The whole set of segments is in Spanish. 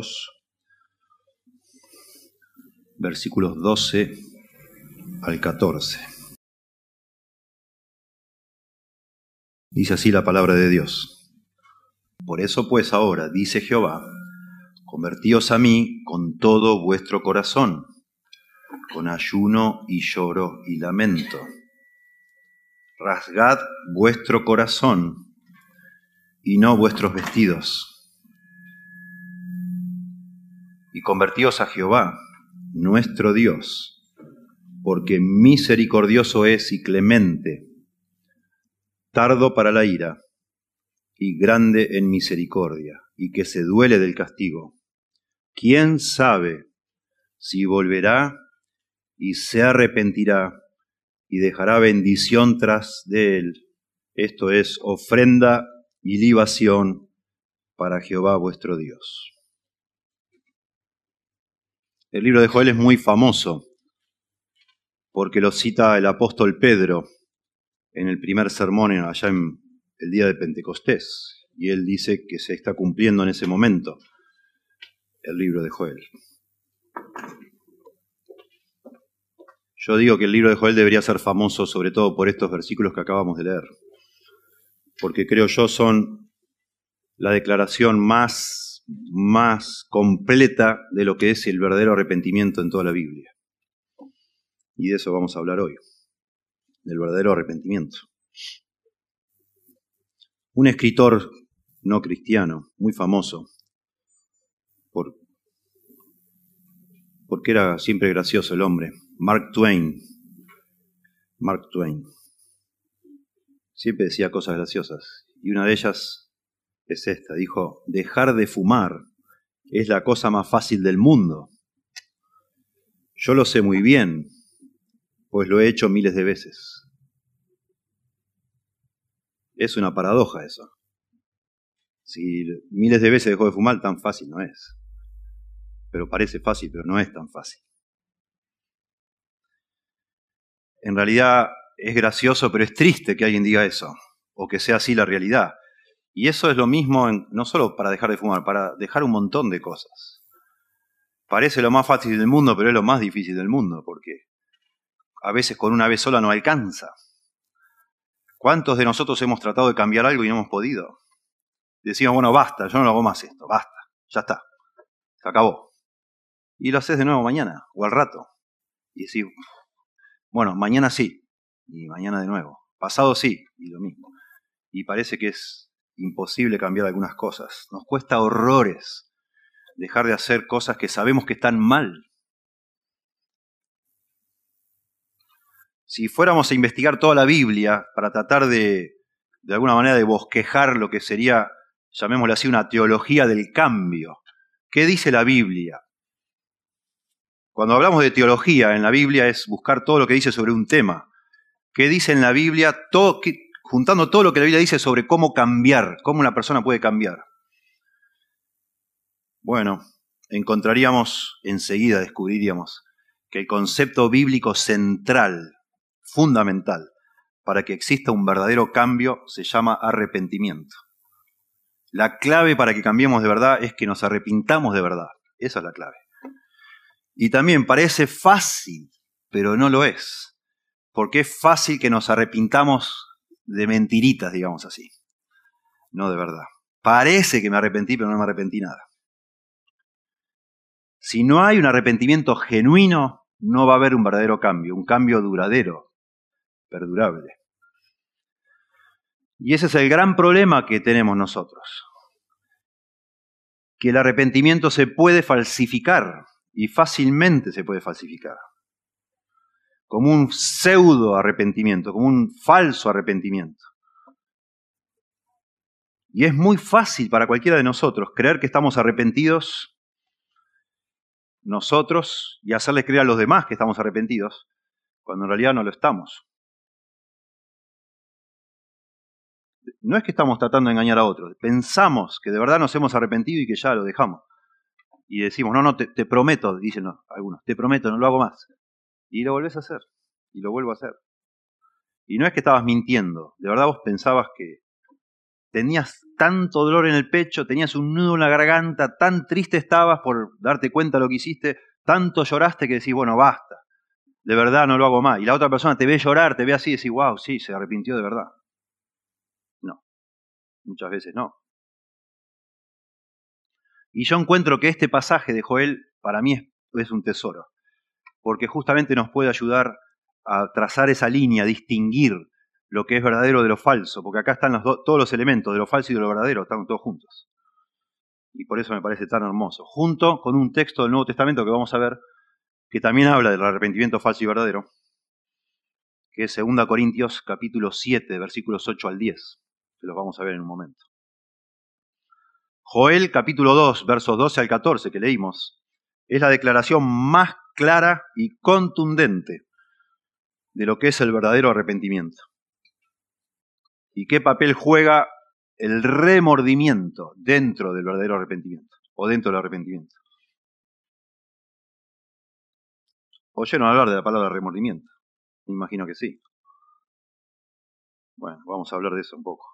2, versículos 12 al 14. Dice así la palabra de Dios. Por eso pues ahora, dice Jehová, convertíos a mí con todo vuestro corazón, con ayuno y lloro y lamento. Rasgad vuestro corazón y no vuestros vestidos. Y convertíos a Jehová, nuestro Dios, porque misericordioso es y clemente, tardo para la ira y grande en misericordia, y que se duele del castigo. ¿Quién sabe si volverá y se arrepentirá y dejará bendición tras de él? Esto es ofrenda y libación para Jehová vuestro Dios. El libro de Joel es muy famoso porque lo cita el apóstol Pedro en el primer sermón allá en el día de Pentecostés, y él dice que se está cumpliendo en ese momento el libro de Joel. Yo digo que el libro de Joel debería ser famoso sobre todo por estos versículos que acabamos de leer, porque creo yo son la declaración más completa de lo que es el verdadero arrepentimiento en toda la Biblia. Y de eso vamos a hablar hoy, del verdadero arrepentimiento. Un escritor no cristiano, muy famoso, porque era siempre gracioso el hombre, Mark Twain. Siempre decía cosas graciosas, y una de ellas es esta. Dijo, dejar de fumar es la cosa más fácil del mundo. Yo lo sé muy bien, pues lo he hecho miles de veces. Es una paradoja eso. Si miles de veces dejó de fumar, tan fácil no es. Pero parece fácil, pero no es tan fácil. En realidad es gracioso, pero es triste que alguien diga eso, o que sea así la realidad. Y eso es lo mismo, no solo para dejar de fumar, para dejar un montón de cosas. Parece lo más fácil del mundo, pero es lo más difícil del mundo, porque a veces con una vez sola no alcanza. ¿Cuántos de nosotros hemos tratado de cambiar algo y no hemos podido? Decimos, bueno, basta, yo no lo hago más esto, basta, ya está, se acabó. Y lo haces de nuevo mañana, o al rato, y decís, bueno, mañana sí, y mañana de nuevo. Pasado sí, y lo mismo. Y parece que es imposible cambiar algunas cosas. Nos cuesta horrores dejar de hacer cosas que sabemos que están mal. Si fuéramos a investigar toda la Biblia para tratar de alguna manera de bosquejar lo que sería, llamémosle así, una teología del cambio. ¿Qué dice la Biblia? Cuando hablamos de teología en la Biblia es buscar todo lo que dice sobre un tema. ¿Qué dice en la Biblia? Juntando todo lo que la Biblia dice sobre cómo cambiar, cómo una persona puede cambiar. Bueno, encontraríamos, enseguida descubriríamos, que el concepto bíblico central, fundamental, para que exista un verdadero cambio se llama arrepentimiento. La clave para que cambiemos de verdad es que nos arrepintamos de verdad. Esa es la clave. Y también parece fácil, pero no lo es, porque es fácil que nos arrepintamos de mentiritas, digamos así, no de verdad. Parece que me arrepentí, pero no me arrepentí nada. Si no hay un arrepentimiento genuino, no va a haber un verdadero cambio, un cambio duradero, perdurable. Y ese es el gran problema que tenemos nosotros, que el arrepentimiento se puede falsificar. Y fácilmente se puede falsificar. Como un pseudo arrepentimiento, como un falso arrepentimiento. Y es muy fácil para cualquiera de nosotros creer que estamos arrepentidos nosotros y hacerles creer a los demás que estamos arrepentidos, cuando en realidad no lo estamos. No es que estamos tratando de engañar a otros, pensamos que de verdad nos hemos arrepentido y que ya lo dejamos. Y decimos, no, te prometo, dicen algunos, te prometo, no lo hago más. Y lo volvés a hacer, y lo vuelvo a hacer. Y no es que estabas mintiendo, de verdad vos pensabas que tenías tanto dolor en el pecho, tenías un nudo en la garganta, tan triste estabas por darte cuenta de lo que hiciste, tanto lloraste que decís, bueno, basta, de verdad no lo hago más. Y la otra persona te ve llorar, te ve así y decís, wow, sí, se arrepintió de verdad. No, muchas veces no. Y yo encuentro que este pasaje de Joel para mí es un tesoro, porque justamente nos puede ayudar a trazar esa línea, a distinguir lo que es verdadero de lo falso, porque acá están todos los elementos, de lo falso y de lo verdadero, están todos juntos. Y por eso me parece tan hermoso. Junto con un texto del Nuevo Testamento que vamos a ver, que también habla del arrepentimiento falso y verdadero, que es 2 Corintios capítulo 7, versículos 8 al 10, que los vamos a ver en un momento. Joel capítulo 2, versos 12 al 14, que leímos, es la declaración más clara y contundente de lo que es el verdadero arrepentimiento. ¿Y qué papel juega el remordimiento dentro del verdadero arrepentimiento? O dentro del arrepentimiento. ¿Oyeron hablar de la palabra remordimiento? Me imagino que sí. Bueno, vamos a hablar de eso un poco.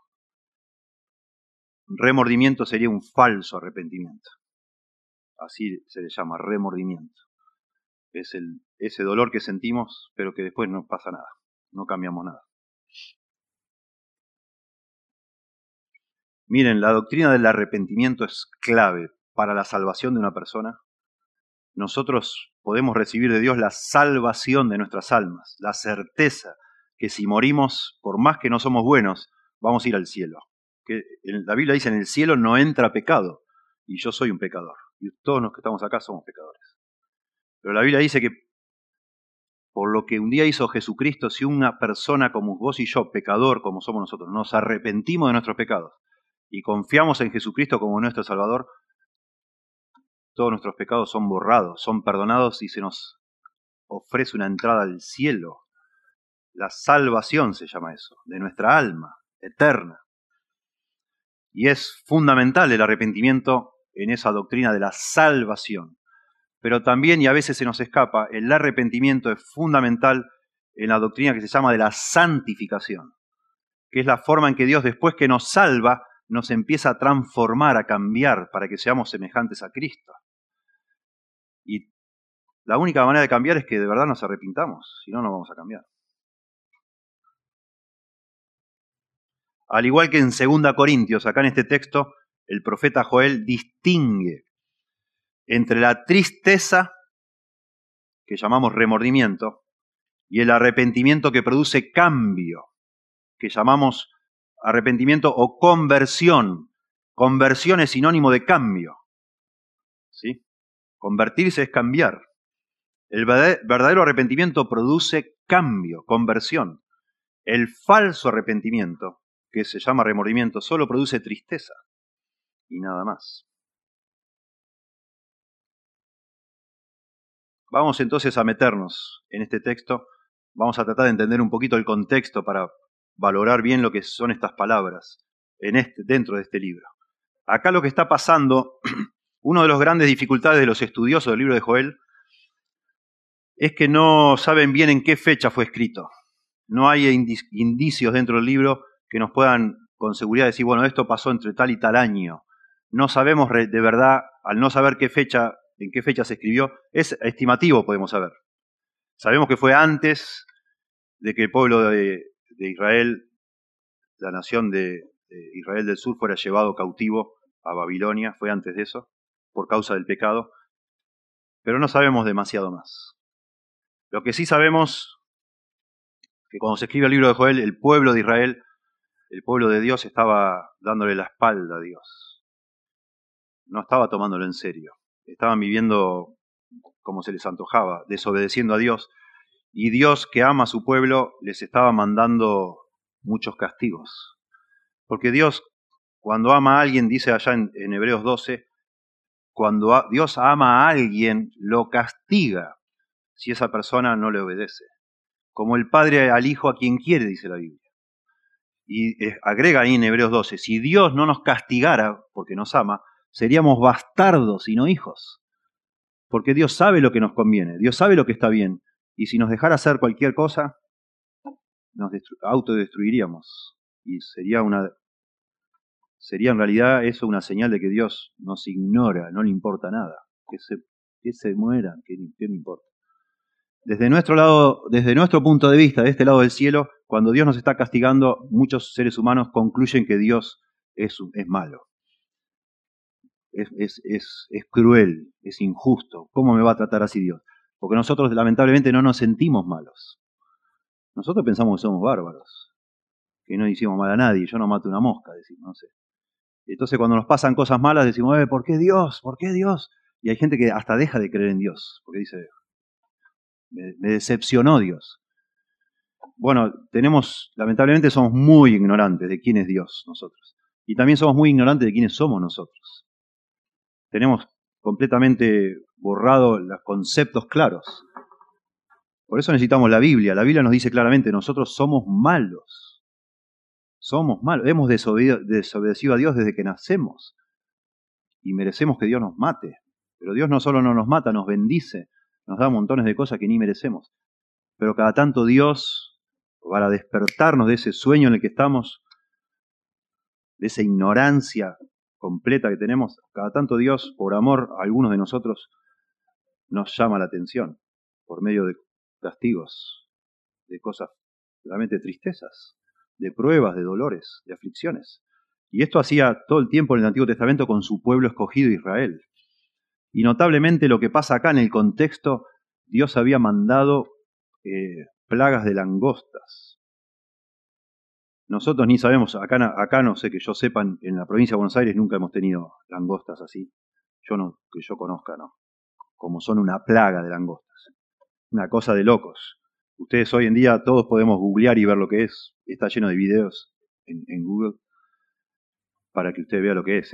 Remordimiento sería un falso arrepentimiento. Así se le llama, remordimiento. Es ese dolor que sentimos, pero que después no pasa nada. No cambiamos nada. Miren, la doctrina del arrepentimiento es clave para la salvación de una persona. Nosotros podemos recibir de Dios la salvación de nuestras almas, la certeza que si morimos, por más que no somos buenos, vamos a ir al cielo. Que la Biblia dice, en el cielo no entra pecado, y yo soy un pecador, y todos los que estamos acá somos pecadores. Pero la Biblia dice que por lo que un día hizo Jesucristo, si una persona como vos y yo, pecador como somos nosotros, nos arrepentimos de nuestros pecados, y confiamos en Jesucristo como nuestro Salvador, todos nuestros pecados son borrados, son perdonados y se nos ofrece una entrada al cielo. La salvación se llama eso, de nuestra alma eterna. Y es fundamental el arrepentimiento en esa doctrina de la salvación. Pero también, y a veces se nos escapa, el arrepentimiento es fundamental en la doctrina que se llama de la santificación, que es la forma en que Dios, después que nos salva, nos empieza a transformar, a cambiar, para que seamos semejantes a Cristo. Y la única manera de cambiar es que de verdad nos arrepintamos, si no, no vamos a cambiar. Al igual que en 2 Corintios, acá en este texto, el profeta Joel distingue entre la tristeza, que llamamos remordimiento, y el arrepentimiento que produce cambio, que llamamos arrepentimiento o conversión. Conversión es sinónimo de cambio. ¿Sí? Convertirse es cambiar. El verdadero arrepentimiento produce cambio, conversión. El falso arrepentimiento, que se llama remordimiento, solo produce tristeza y nada más. Vamos entonces a meternos en este texto. Vamos a tratar de entender un poquito el contexto para valorar bien lo que son estas palabras dentro de este libro. Acá lo que está pasando, una de las grandes dificultades de los estudiosos del libro de Joel, es que no saben bien en qué fecha fue escrito. No hay indicios dentro del libro que nos puedan con seguridad decir, bueno, esto pasó entre tal y tal año. No sabemos de verdad, al no saber en qué fecha se escribió, es estimativo, podemos saber. Sabemos que fue antes de que el pueblo de Israel, la nación de Israel del Sur, fuera llevado cautivo a Babilonia, fue antes de eso, por causa del pecado, pero no sabemos demasiado más. Lo que sí sabemos, que cuando se escribe el libro de Joel, el pueblo de Israel, el pueblo de Dios estaba dándole la espalda a Dios, no estaba tomándolo en serio, estaban viviendo como se les antojaba, desobedeciendo a Dios, y Dios, que ama a su pueblo, les estaba mandando muchos castigos. Porque Dios, cuando ama a alguien, dice allá en Hebreos 12, cuando Dios ama a alguien, lo castiga si esa persona no le obedece. Como el padre al hijo a quien quiere, dice la Biblia. Y agrega ahí en Hebreos 12, si Dios no nos castigara, porque nos ama, seríamos bastardos y no hijos. Porque Dios sabe lo que nos conviene, Dios sabe lo que está bien. Y si nos dejara hacer cualquier cosa, nos autodestruiríamos. Y sería una sería en realidad eso una señal de que Dios nos ignora, no le importa nada. Que se mueran, ¿qué me importa? Desde nuestro lado, desde nuestro punto de vista, de este lado del cielo, cuando Dios nos está castigando, muchos seres humanos concluyen que Dios es malo. Es cruel, es injusto. ¿Cómo me va a tratar así Dios? Porque nosotros lamentablemente no nos sentimos malos. Nosotros pensamos que somos bárbaros, que no hicimos mal a nadie, yo no mato una mosca, decimos, no sé. Entonces cuando nos pasan cosas malas decimos, ¿por qué Dios? ¿Por qué Dios? Y hay gente que hasta deja de creer en Dios, porque dice, me decepcionó Dios. Bueno, lamentablemente somos muy ignorantes de quién es Dios nosotros. Y también somos muy ignorantes de quiénes somos nosotros. Tenemos completamente borrados los conceptos claros. Por eso necesitamos la Biblia. La Biblia nos dice claramente, nosotros somos malos. Somos malos. Hemos desobedecido a Dios desde que nacemos. Y merecemos que Dios nos mate. Pero Dios no solo no nos mata, nos bendice. Nos da montones de cosas que ni merecemos. Pero cada tanto Dios, para despertarnos de ese sueño en el que estamos, de esa ignorancia completa que tenemos, cada tanto Dios, por amor a algunos de nosotros, nos llama la atención por medio de castigos, de cosas realmente tristezas, de pruebas, de dolores, de aflicciones. Y esto hacía todo el tiempo en el Antiguo Testamento con su pueblo escogido Israel. Y notablemente lo que pasa acá en el contexto, Dios había mandado plagas de langostas. Nosotros ni sabemos, acá no sé que yo sepa, en la provincia de Buenos Aires nunca hemos tenido langostas así. Que yo conozca, no. Como son una plaga de langostas. Una cosa de locos. Ustedes hoy en día todos podemos googlear y ver lo que es. Está lleno de videos en Google para que usted vea lo que es.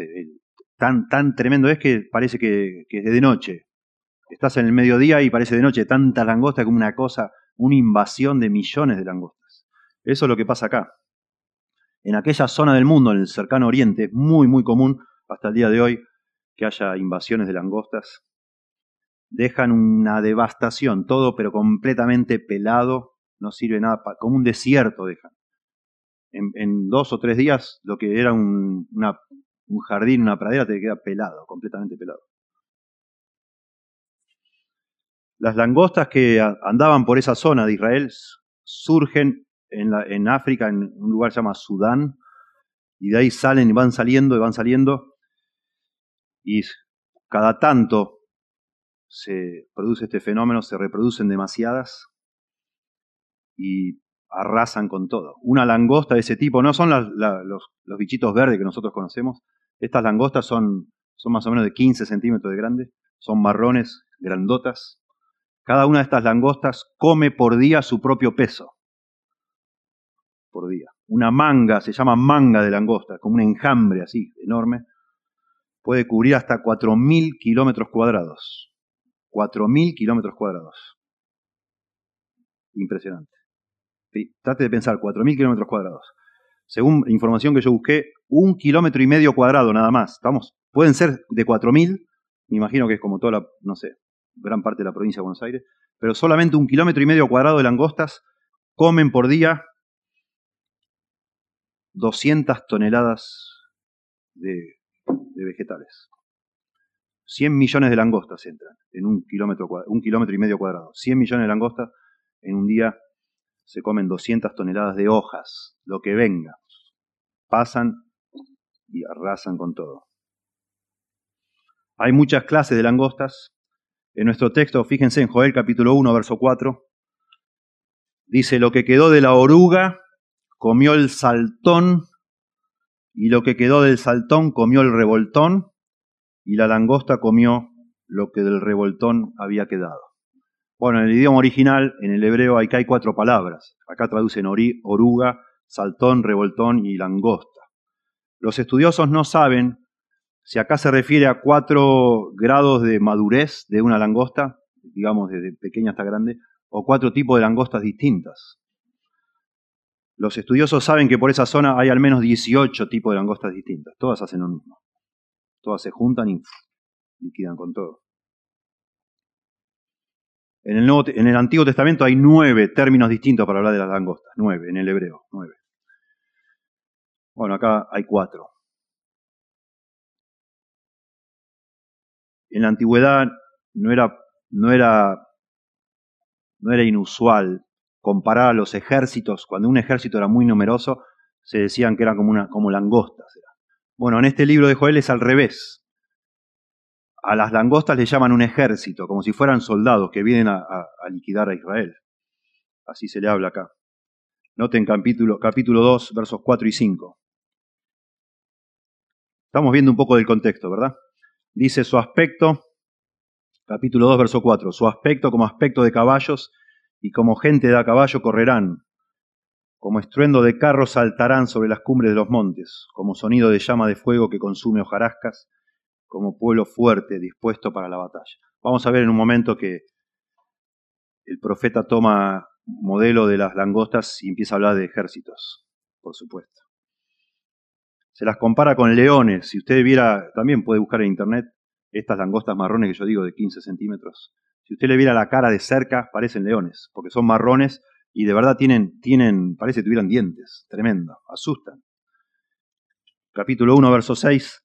Tan tremendo es que parece que es de noche. Estás en el mediodía y parece de noche. Tantas langostas como una cosa, una invasión de millones de langostas. Eso es lo que pasa acá. En aquella zona del mundo, en el cercano oriente, es muy, muy común, hasta el día de hoy, que haya invasiones de langostas. Dejan una devastación, todo pero completamente pelado, no sirve nada, como un desierto dejan. En 2 o 3 días, lo que era un jardín, una pradera, te queda pelado, completamente pelado. Las langostas que andaban por esa zona de Israel surgen en África, en un lugar que se llama Sudán, y de ahí salen y van saliendo, y cada tanto se produce este fenómeno, se reproducen demasiadas y arrasan con todo. Una langosta de ese tipo, no son los bichitos verdes que nosotros conocemos, estas langostas son más o menos de 15 centímetros de grande, son marrones, grandotas. Cada una de estas langostas come por día su propio peso. Por día. Una manga, se llama manga de langosta, como un enjambre así, enorme, puede cubrir hasta 4.000 kilómetros cuadrados. 4.000 kilómetros cuadrados. Impresionante. Trate de pensar, 4.000 kilómetros cuadrados. Según la información que yo busqué, 1,5 kilómetros cuadrado nada más. Pueden ser de 4.000, me imagino que es como toda gran parte de la provincia de Buenos Aires, pero solamente 1,5 kilómetros cuadrado de langostas comen por día 200 toneladas de vegetales. 100 millones de langostas entran en 1,5 kilómetros cuadrado. 100 millones de langostas en un día se comen 200 toneladas de hojas, lo que venga. Pasan y arrasan con todo. Hay muchas clases de langostas. En nuestro texto, fíjense en Joel capítulo 1, verso 4, dice, lo que quedó de la oruga comió el saltón, y lo que quedó del saltón comió el revoltón, y la langosta comió lo que del revoltón había quedado. Bueno, en el idioma original, en el hebreo, acá hay 4 palabras. Acá traducen oruga, saltón, revoltón y langosta. Los estudiosos no saben si acá se refiere a 4 grados de madurez de una langosta, digamos desde pequeña hasta grande, o 4 tipos de langostas distintas. Los estudiosos saben que por esa zona hay al menos 18 tipos de langostas distintas. Todas hacen lo mismo. Todas se juntan y liquidan con todo. En el Antiguo Testamento hay 9 términos distintos para hablar de las langostas. 9 en el hebreo. 9. Bueno, acá hay 4. en la antigüedad no era inusual comparar a los ejércitos. Cuando un ejército era muy numeroso, se decían que eran como langostas. Bueno, en este libro de Joel es al revés. A las langostas le llaman un ejército, como si fueran soldados que vienen a liquidar a Israel. Así se le habla acá. Noten capítulo 2, versos 4 y 5. Estamos viendo un poco del contexto, ¿verdad? Dice su aspecto, capítulo 2, verso 4, su aspecto como aspecto de caballos y como gente de a caballo correrán, como estruendo de carros saltarán sobre las cumbres de los montes, como sonido de llama de fuego que consume hojarascas, como pueblo fuerte dispuesto para la batalla. Vamos a ver en un momento que el profeta toma modelo de las langostas y empieza a hablar de ejércitos, por supuesto. Se las compara con leones. Si usted viera, también puede buscar en internet, estas langostas marrones que yo digo de 15 centímetros. Si usted le viera la cara de cerca, parecen leones, porque son marrones y de verdad parece que tuvieran dientes. Tremendo, asustan. Capítulo 1, verso 6.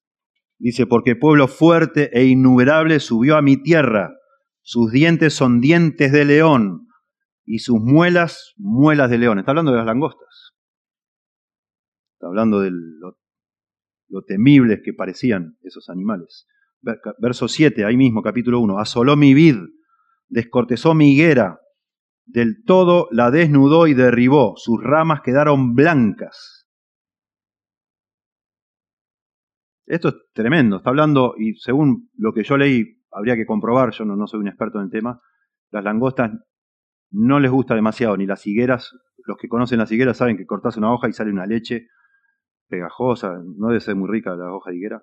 Dice, porque pueblo fuerte e innumerable subió a mi tierra, sus dientes son dientes de león, y sus muelas, muelas de león. Está hablando de las langostas. Está hablando de lo temibles que parecían esos animales. Verso 7, ahí mismo, capítulo 1. Asoló mi vid, descortezó mi higuera, del todo la desnudó y derribó, sus ramas quedaron blancas. Esto es tremendo, está hablando, y según lo que yo leí, habría que comprobar, yo no soy un experto en el tema, las langostas no les gusta demasiado, ni las higueras. Los que conocen las higueras saben que cortás una hoja y sale una leche pegajosa, no debe ser muy rica la hoja de higuera.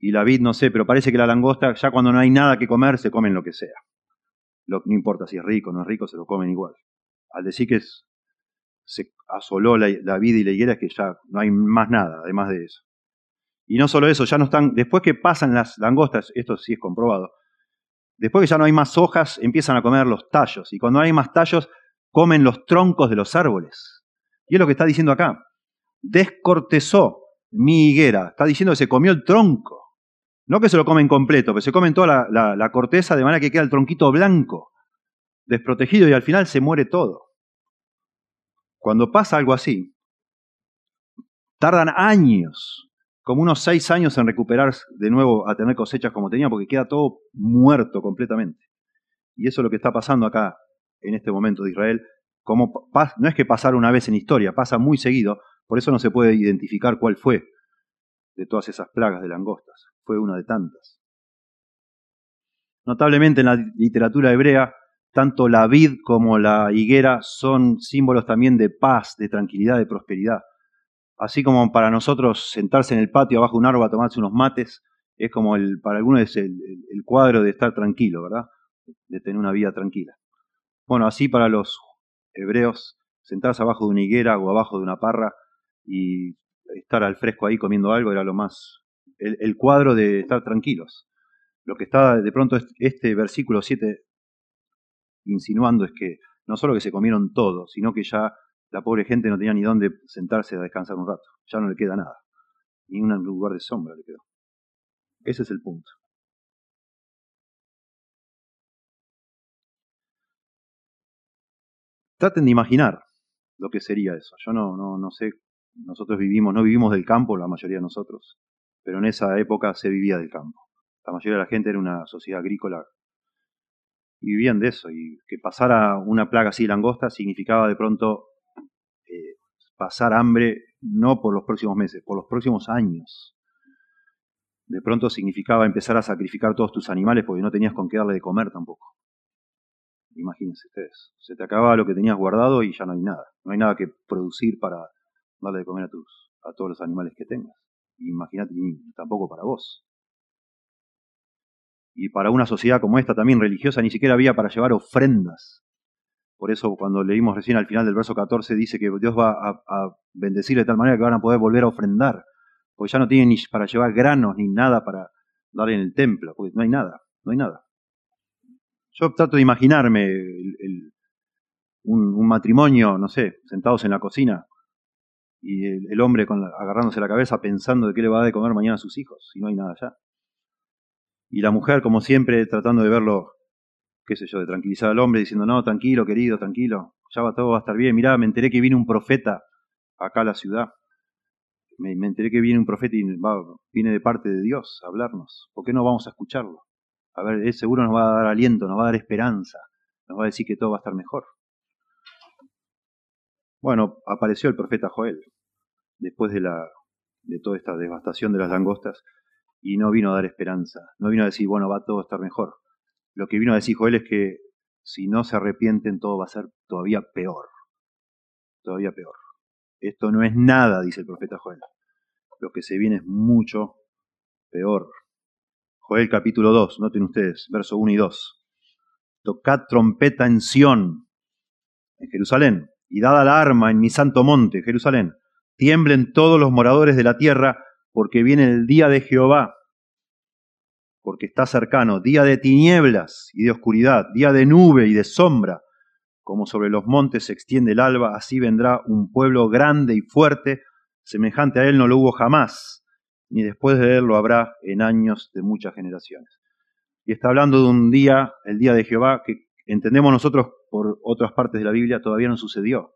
Y la vid, no sé, pero parece que la langosta, ya cuando no hay nada que comer, se comen lo que sea. No importa si es rico o no es rico, se lo comen igual. Al decir que se asoló la vid y la higuera, es que ya no hay más nada, además de eso. Y no solo eso, ya no están, después que pasan las langostas, esto sí es comprobado, después que ya no hay más hojas, empiezan a comer los tallos. Y cuando no hay más tallos, comen los troncos de los árboles. Y es lo que está diciendo acá. Descortezó mi higuera. Está diciendo que se comió el tronco. No que se lo comen completo, pero se comen toda la corteza, de manera que queda el tronquito blanco, desprotegido, y al final se muere todo. Cuando pasa algo así, tardan años, como unos 6 años en recuperar de nuevo a tener cosechas como tenía, porque queda todo muerto completamente. Y eso es lo que está pasando acá, en este momento de Israel. Como no es que pasara una vez en historia, pasa muy seguido, por eso no se puede identificar cuál fue de todas esas plagas de langostas. Fue una de tantas. Notablemente en la literatura hebrea, tanto la vid como la higuera son símbolos también de paz, de tranquilidad, de prosperidad. Así como para nosotros sentarse en el patio abajo de un árbol a tomarse unos mates, es como para algunos es el cuadro de estar tranquilo, ¿verdad? De tener una vida tranquila. Bueno, así para los hebreos, sentarse abajo de una higuera o abajo de una parra y estar al fresco ahí comiendo algo era lo más, el cuadro de estar tranquilos. Lo que está de pronto este versículo 7 insinuando es que no solo que se comieron todo, sino que ya la pobre gente no tenía ni dónde sentarse a descansar un rato. Ya no le queda nada. Ni un lugar de sombra le quedó. Ese es el punto. Traten de imaginar lo que sería eso. Yo no sé. Nosotros no vivimos del campo, la mayoría de nosotros. Pero en esa época se vivía del campo. La mayoría de la gente era una sociedad agrícola. Y vivían de eso. Y que pasara una plaga así langosta significaba de pronto pasar hambre, no por los próximos meses, por los próximos años. De pronto significaba empezar a sacrificar todos tus animales porque no tenías con qué darle de comer tampoco. Imagínense ustedes, se te acababa lo que tenías guardado y ya no hay nada. No hay nada que producir para darle de comer a todos los animales que tengas. Imagínate, tampoco para vos. Y para una sociedad como esta, también religiosa, ni siquiera había para llevar ofrendas. Por eso cuando leímos recién al final del verso 14 dice que Dios va a bendecir de tal manera que van a poder volver a ofrendar. Porque ya no tienen ni para llevar granos ni nada para darle en el templo. Porque no hay nada, no hay nada. Yo trato de imaginarme un matrimonio, no sé, sentados en la cocina y el hombre agarrándose la cabeza pensando de qué le va a dar de comer mañana a sus hijos si no hay nada allá. Y la mujer, como siempre, tratando de verlo, qué sé yo, de tranquilizar al hombre, diciendo, no, tranquilo, querido, tranquilo, ya va todo, va a estar bien. Mirá, me enteré que viene un profeta acá a la ciudad. Me enteré que viene un profeta y viene de parte de Dios a hablarnos. ¿Por qué no vamos a escucharlo? A ver, él seguro nos va a dar aliento, nos va a dar esperanza, nos va a decir que todo va a estar mejor. Bueno, apareció el profeta Joel después de toda esta devastación de las langostas y no vino a dar esperanza, no vino a decir, bueno, va todo a estar mejor. Lo que vino a decir Joel es que si no se arrepienten todo va a ser todavía peor, todavía peor. Esto no es nada, dice el profeta Joel. Lo que se viene es mucho peor. Joel capítulo 2, noten ustedes, versos 1 y 2. Tocad trompeta en Sión, en Jerusalén, y dad alarma en mi santo monte, Jerusalén. Tiemblen todos los moradores de la tierra, porque viene el día de Jehová, porque está cercano, día de tinieblas y de oscuridad, día de nube y de sombra. Como sobre los montes se extiende el alba, así vendrá un pueblo grande y fuerte, semejante a él no lo hubo jamás, ni después de él lo habrá en años de muchas generaciones. Y está hablando de un día, el día de Jehová, que entendemos nosotros por otras partes de la Biblia, todavía no sucedió.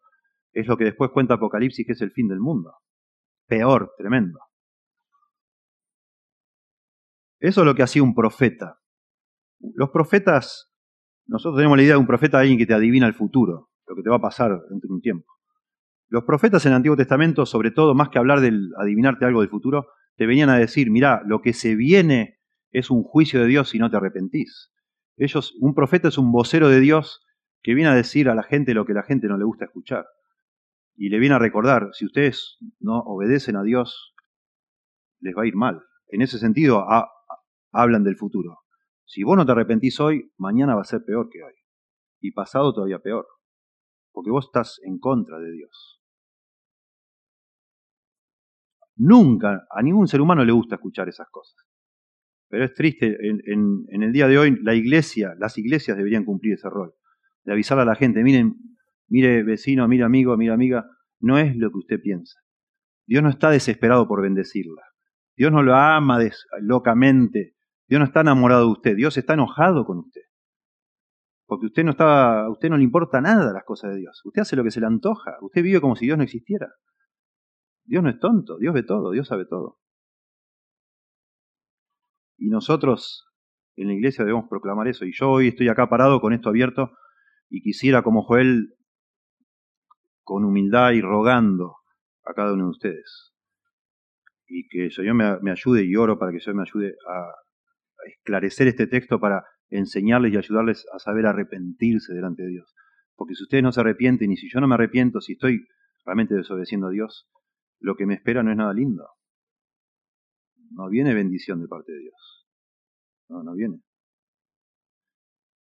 Es lo que después cuenta Apocalipsis, que es el fin del mundo. Peor, tremendo. Eso es lo que hacía un profeta. Los profetas, nosotros tenemos la idea de un profeta, alguien que te adivina el futuro, lo que te va a pasar dentro de un tiempo. Los profetas en el Antiguo Testamento, sobre todo, más que hablar del adivinarte algo del futuro, te venían a decir, mirá, lo que se viene es un juicio de Dios si no te arrepentís. Un profeta es un vocero de Dios que viene a decir a la gente lo que la gente no le gusta escuchar. Y le viene a recordar, si ustedes no obedecen a Dios, les va a ir mal. En ese sentido, hablan del futuro. Si vos no te arrepentís hoy, mañana va a ser peor que hoy. Y pasado todavía peor. Porque vos estás en contra de Dios. Nunca, a ningún ser humano le gusta escuchar esas cosas. Pero es triste, en el día de hoy, las iglesias deberían cumplir ese rol. De avisar a la gente, mire vecino, mire amigo, mire amiga, no es lo que usted piensa. Dios no está desesperado por bendecirla. Dios no lo ama locamente. Dios no está enamorado de usted, Dios está enojado con usted. Porque a usted no le importa nada las cosas de Dios. Usted hace lo que se le antoja, usted vive como si Dios no existiera. Dios no es tonto, Dios ve todo, Dios sabe todo. Y nosotros en la iglesia debemos proclamar eso. Y yo hoy estoy acá parado con esto abierto y quisiera, como Joel, con humildad y rogando a cada uno de ustedes. Y que el Señor me ayude, y oro para que el Señor me ayude a esclarecer este texto para enseñarles y ayudarles a saber arrepentirse delante de Dios. Porque si ustedes no se arrepienten y si yo no me arrepiento, si estoy realmente desobedeciendo a Dios, lo que me espera no es nada lindo. No viene bendición de parte de Dios. No viene.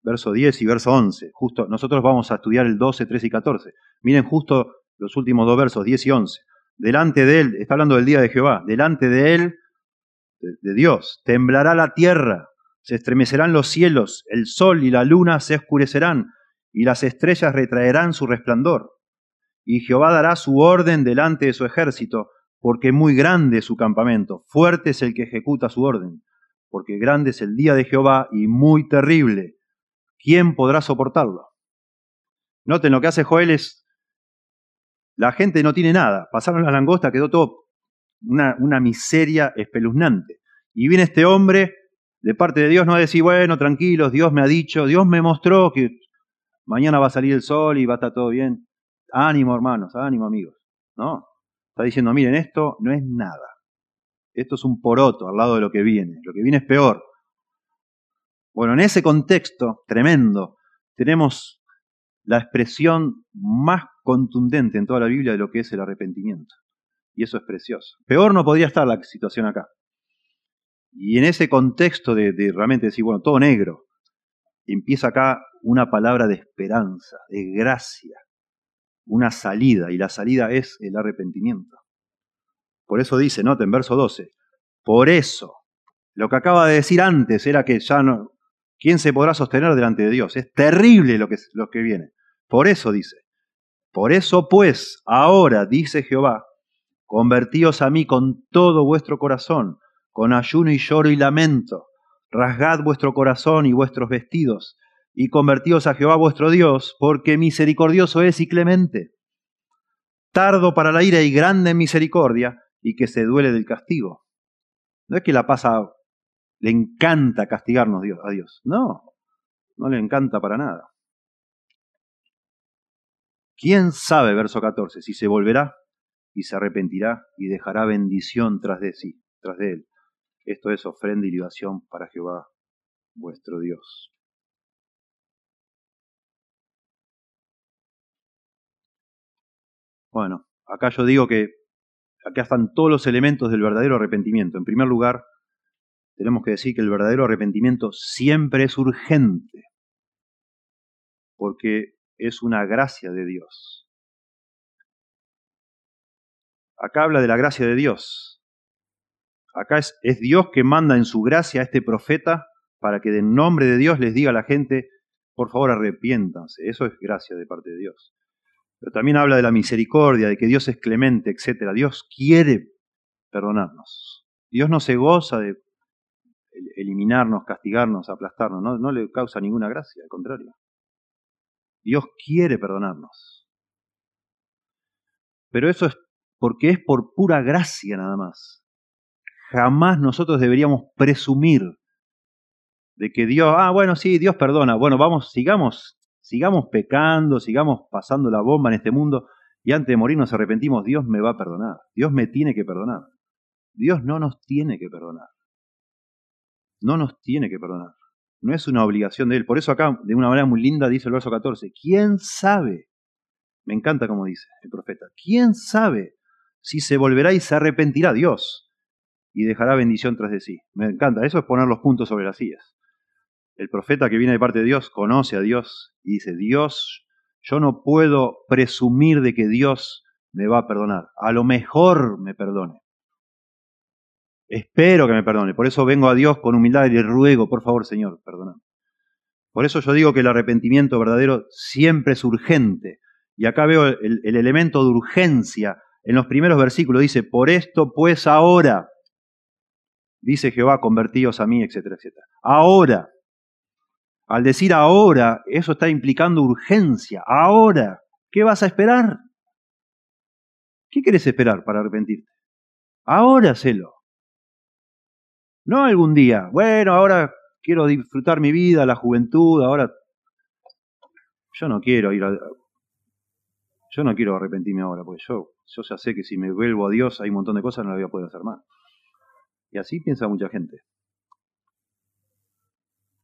Verso 10 y verso 11. Justo, nosotros vamos a estudiar el 12, 13 y 14. Miren justo los últimos dos versos, 10 y 11. Delante de él, está hablando del día de Jehová, delante de él, de Dios, temblará la tierra, se estremecerán los cielos, el sol y la luna se oscurecerán, y las estrellas retraerán su resplandor. Y Jehová dará su orden delante de su ejército, porque muy grande es su campamento, fuerte es el que ejecuta su orden, porque grande es el día de Jehová y muy terrible. ¿Quién podrá soportarlo? Noten, lo que hace Joel es, la gente no tiene nada, pasaron las langostas, quedó todo una miseria espeluznante. Y viene este hombre, de parte de Dios, no va a decir, bueno, tranquilos, Dios me ha dicho, Dios me mostró que mañana va a salir el sol y va a estar todo bien. Ánimo, hermanos, ánimo, amigos. No, está diciendo, miren, esto no es nada. Esto es un poroto al lado de lo que viene. Lo que viene es peor. Bueno, en ese contexto tremendo, tenemos la expresión más contundente en toda la Biblia de lo que es el arrepentimiento. Y eso es precioso. Peor no podría estar la situación acá. Y en ese contexto de realmente decir, bueno, todo negro, empieza acá una palabra de esperanza, de gracia, una salida, y la salida es el arrepentimiento. Por eso dice, noten, verso 12, por eso, lo que acaba de decir antes era que ya no, ¿quién se podrá sostener delante de Dios? Es terrible lo que viene. Por eso dice, por eso pues, ahora, dice Jehová, convertíos a mí con todo vuestro corazón, con ayuno y lloro y lamento. Rasgad vuestro corazón y vuestros vestidos, y convertíos a Jehová vuestro Dios, porque misericordioso es y clemente, tardo para la ira y grande en misericordia, y que se duele del castigo. No es que la pasa, le encanta castigarnos a Dios. No, no le encanta para nada. ¿Quién sabe, verso 14, si se volverá y se arrepentirá y dejará bendición tras de él? Esto es ofrenda y libación para Jehová vuestro Dios. Bueno, acá yo digo que acá están todos los elementos del verdadero arrepentimiento. En primer lugar, tenemos que decir que el verdadero arrepentimiento siempre es urgente, porque es una gracia de Dios. Acá habla de la gracia de Dios. Acá es Dios que manda en su gracia a este profeta para que en nombre de Dios les diga a la gente, por favor arrepiéntanse. Eso es gracia de parte de Dios. Pero también habla de la misericordia, de que Dios es clemente, etc. Dios quiere perdonarnos. Dios no se goza de eliminarnos, castigarnos, aplastarnos. No le causa ninguna gracia, al contrario. Dios quiere perdonarnos. Pero eso es porque es por pura gracia nada más. Jamás nosotros deberíamos presumir de que Dios, bueno, sí, Dios perdona. Bueno, vamos, sigamos pecando, sigamos pasando la bomba en este mundo y antes de morir nos arrepentimos, Dios me va a perdonar, Dios me tiene que perdonar. Dios no nos tiene que perdonar. No nos tiene que perdonar. No es una obligación de Él. Por eso acá, de una manera muy linda, dice el verso 14, ¿quién sabe? Me encanta como dice el profeta. ¿Quién sabe si se volverá y se arrepentirá Dios y dejará bendición tras de sí? Me encanta. Eso es poner los puntos sobre las sillas. El profeta que viene de parte de Dios conoce a Dios y dice, Dios, yo no puedo presumir de que Dios me va a perdonar. A lo mejor me perdone. Espero que me perdone. Por eso vengo a Dios con humildad y le ruego, por favor, Señor, perdóname. Por eso yo digo que el arrepentimiento verdadero siempre es urgente. Y acá veo el elemento de urgencia. En los primeros versículos dice, por esto pues ahora, dice Jehová, convertíos a mí, etcétera, etcétera. Ahora. Al decir ahora, eso está implicando urgencia. Ahora, ¿qué vas a esperar? ¿Qué querés esperar para arrepentirte? Ahora hacelo. No algún día. Bueno, ahora quiero disfrutar mi vida, la juventud, ahora... Yo no quiero arrepentirme ahora, porque yo ya sé que si me vuelvo a Dios hay un montón de cosas que no las voy a poder hacer más. Y así piensa mucha gente.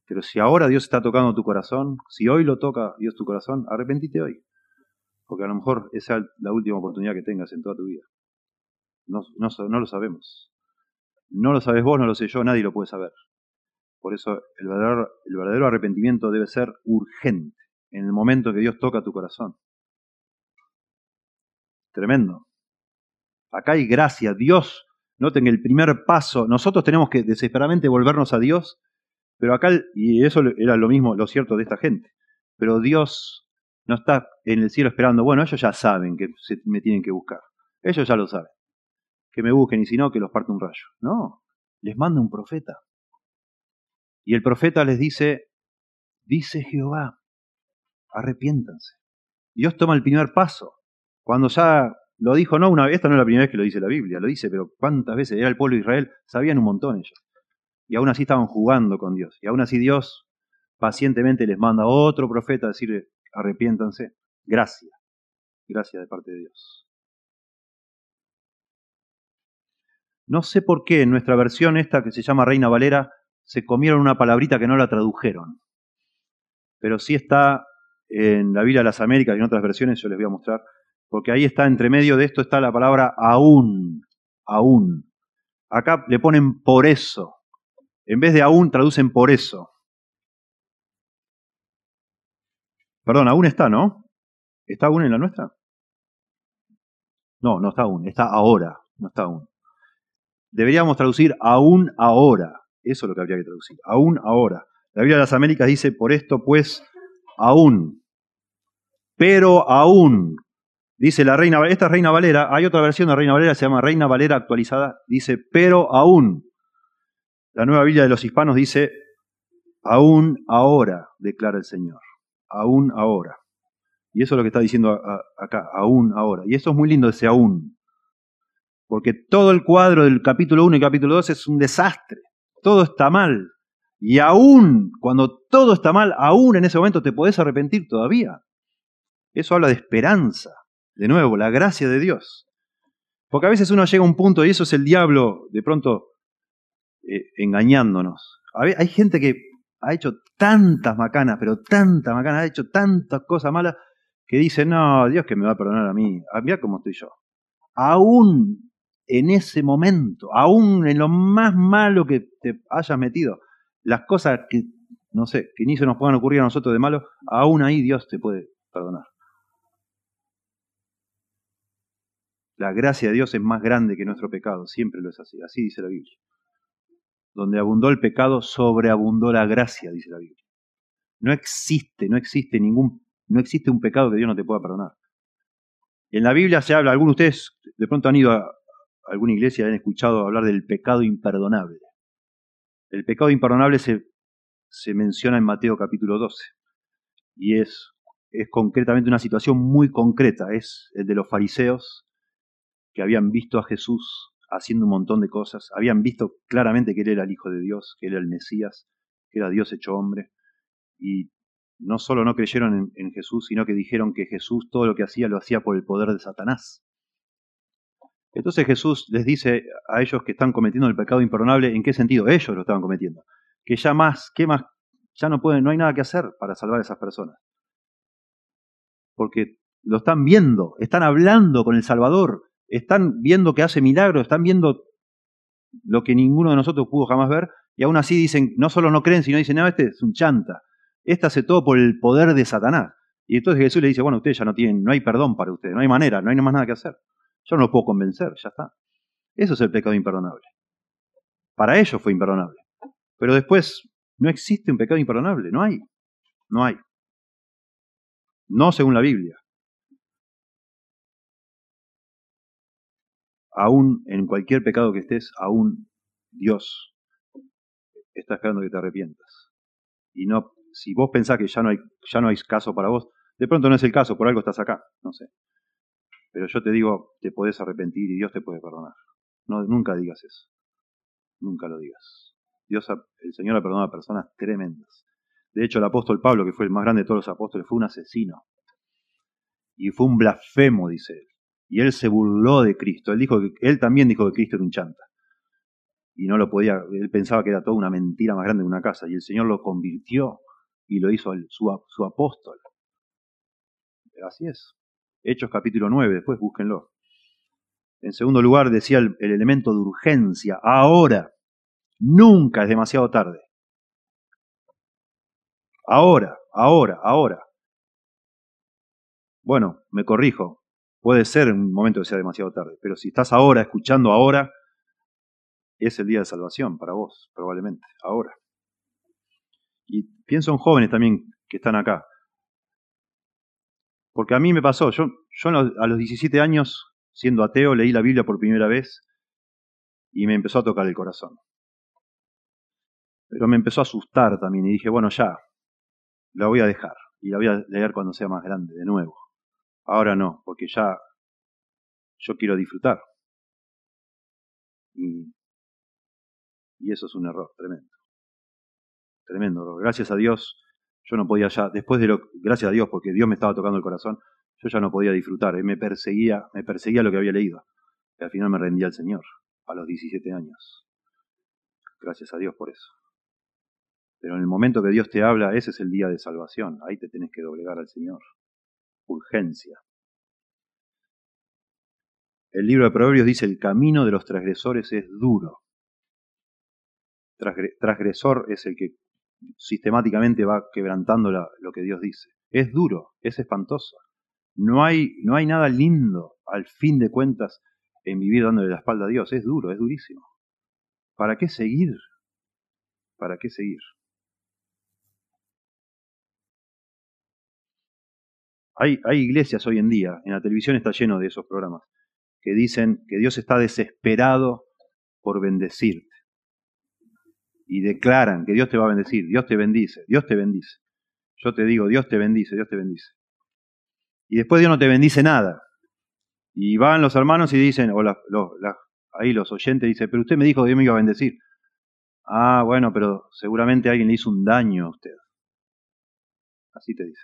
Pero si ahora Dios está tocando tu corazón, si hoy lo toca Dios tu corazón, arrepentite hoy. Porque a lo mejor esa es la última oportunidad que tengas en toda tu vida. No lo sabemos. No lo sabes vos, no lo sé yo, nadie lo puede saber. Por eso el verdadero arrepentimiento debe ser urgente, en el momento que Dios toca tu corazón. Tremendo. Acá hay gracia. Dios, noten que el primer paso, nosotros tenemos que desesperadamente volvernos a Dios. Pero acá, y eso era lo mismo, lo cierto de esta gente, pero Dios no está en el cielo esperando, bueno, ellos ya saben que me tienen que buscar, ellos ya lo saben, que me busquen y si no, que los parte un rayo. No, les manda un profeta. Y el profeta les dice, dice Jehová, arrepiéntanse. Dios toma el primer paso. Cuando ya lo dijo, no, esta no es la primera vez que lo dice la Biblia, lo dice, pero cuántas veces era el pueblo de Israel, sabían un montón ellos. Y aún así estaban jugando con Dios. Y aún así Dios pacientemente les manda a otro profeta a decirle, arrepiéntanse. Gracia. Gracia de parte de Dios. No sé por qué en nuestra versión esta que se llama Reina Valera se comieron una palabrita que no la tradujeron. Pero sí está en la Biblia de las Américas y en otras versiones, yo les voy a mostrar. Porque ahí está, entre medio de esto está la palabra aún. Aún. Acá le ponen por eso. En vez de aún, traducen por eso. Perdón, aún está, ¿no? ¿Está aún en la nuestra? No, no está aún. Está ahora. No está aún. Deberíamos traducir aún ahora. Eso es lo que habría que traducir. Aún ahora. La Biblia de las Américas dice, por esto pues, aún. Pero aún. Dice la Reina Valera. Esta es Reina Valera. Hay otra versión de Reina Valera, se llama Reina Valera actualizada. Dice, pero aún. La Nueva Biblia de los Hispanos dice, aún ahora, declara el Señor, aún ahora. Y eso es lo que está diciendo acá, aún ahora. Y eso es muy lindo, ese aún. Porque todo el cuadro del capítulo 1 y capítulo 2 es un desastre. Todo está mal. Y aún, cuando todo está mal, aún en ese momento te podés arrepentir todavía. Eso habla de esperanza. De nuevo, la gracia de Dios. Porque a veces uno llega a un punto, y eso es el diablo, de pronto, engañándonos. Hay gente que ha hecho tantas macanas, pero tantas macanas, ha hecho tantas cosas malas, que dice, no, Dios que me va a perdonar a mí. Mirá cómo estoy yo. Aún en ese momento, aún en lo más malo que te hayas metido, las cosas que, no sé, que ni se nos puedan ocurrir a nosotros de malo, aún ahí Dios te puede perdonar. La gracia de Dios es más grande que nuestro pecado, siempre lo es así, así dice la Biblia. Donde abundó el pecado, sobreabundó la gracia, dice la Biblia. No existe un pecado que Dios no te pueda perdonar. En la Biblia se habla, algunos de ustedes de pronto han ido a alguna iglesia y han escuchado hablar del pecado imperdonable. El pecado imperdonable se menciona en Mateo capítulo 12, y es concretamente una situación muy concreta, es el de los fariseos, que habían visto a Jesús haciendo un montón de cosas, habían visto claramente que Él era el Hijo de Dios, que Él era el Mesías, que era Dios hecho hombre, y no solo no creyeron en Jesús, sino que dijeron que Jesús todo lo hacía por el poder de Satanás. Entonces Jesús les dice a ellos que están cometiendo el pecado imperdonable, ¿en qué sentido? Ellos lo estaban cometiendo. Que ya más, ¿qué más? Ya no pueden, no hay nada que hacer para salvar a esas personas. Porque lo están viendo, están hablando con el Salvador, están viendo que hace milagros, están viendo lo que ninguno de nosotros pudo jamás ver, y aún así dicen, no solo no creen, sino dicen, no, este es un chanta, este hace todo por el poder de Satanás. Y entonces Jesús les dice, bueno, ustedes ya no tienen, no hay perdón para ustedes, no hay manera, no hay más nada que hacer. Yo no lo puedo convencer, ya está. Eso es el pecado imperdonable. Para ellos fue imperdonable. Pero después, no existe un pecado imperdonable, no hay. No hay. No según la Biblia. Aún en cualquier pecado que estés, aún Dios está esperando que te arrepientas. Y no, si vos pensás que ya no hay caso para vos, de pronto no es el caso, por algo estás acá, no sé. Pero yo te digo, te podés arrepentir y Dios te puede perdonar. No, nunca digas eso. Nunca lo digas. El Señor ha perdonado a personas tremendas. De hecho, el apóstol Pablo, que fue el más grande de todos los apóstoles, fue un asesino. Y fue un blasfemo, dice él. Y él se burló de Cristo. Él también dijo que Cristo era un chanta. Y no lo podía, él pensaba que era toda una mentira más grande que una casa. Y el Señor lo convirtió y lo hizo su apóstol. Así es. Hechos capítulo 9, después búsquenlo. En segundo lugar, decía el elemento de urgencia. Ahora, nunca es demasiado tarde. Ahora. Bueno, me corrijo. Puede ser un momento que sea demasiado tarde, pero si estás ahora, escuchando ahora, es el día de salvación para vos, probablemente, ahora. Y pienso en jóvenes también que están acá. Porque a mí me pasó, yo a los 17 años, siendo ateo, leí la Biblia por primera vez y me empezó a tocar el corazón. Pero me empezó a asustar también y dije, bueno, ya, la voy a dejar y la voy a leer cuando sea más grande, de nuevo. Ahora no, porque ya yo quiero disfrutar. Y eso es un error tremendo. Tremendo error. Gracias a Dios. Yo no podía ya, gracias a Dios, porque Dios me estaba tocando el corazón, yo ya no podía disfrutar, me perseguía lo que había leído. Y al final me rendía al Señor, a los 17 años. Gracias a Dios por eso. Pero en el momento que Dios te habla, ese es el día de salvación, ahí te tenés que doblegar al Señor. Urgencia. El libro de Proverbios dice, el camino de los transgresores es duro. Transgresor es el que sistemáticamente va quebrantando lo que Dios dice. Es duro, es espantoso. No hay nada lindo, al fin de cuentas, en vivir dándole la espalda a Dios. Es duro, es durísimo. ¿Para qué seguir? ¿Para qué seguir? Hay iglesias hoy en día, en la televisión está lleno de esos programas, que dicen que Dios está desesperado por bendecirte. y declaran que Dios te va a bendecir, Dios te bendice, Dios te bendice. Yo te digo, Dios te bendice, Dios te bendice. Y después Dios no te bendice nada. Y van los hermanos y dicen, o ahí los oyentes dicen, pero usted me dijo que Dios me iba a bendecir. Ah, bueno, pero seguramente alguien le hizo un daño a usted. Así te dice.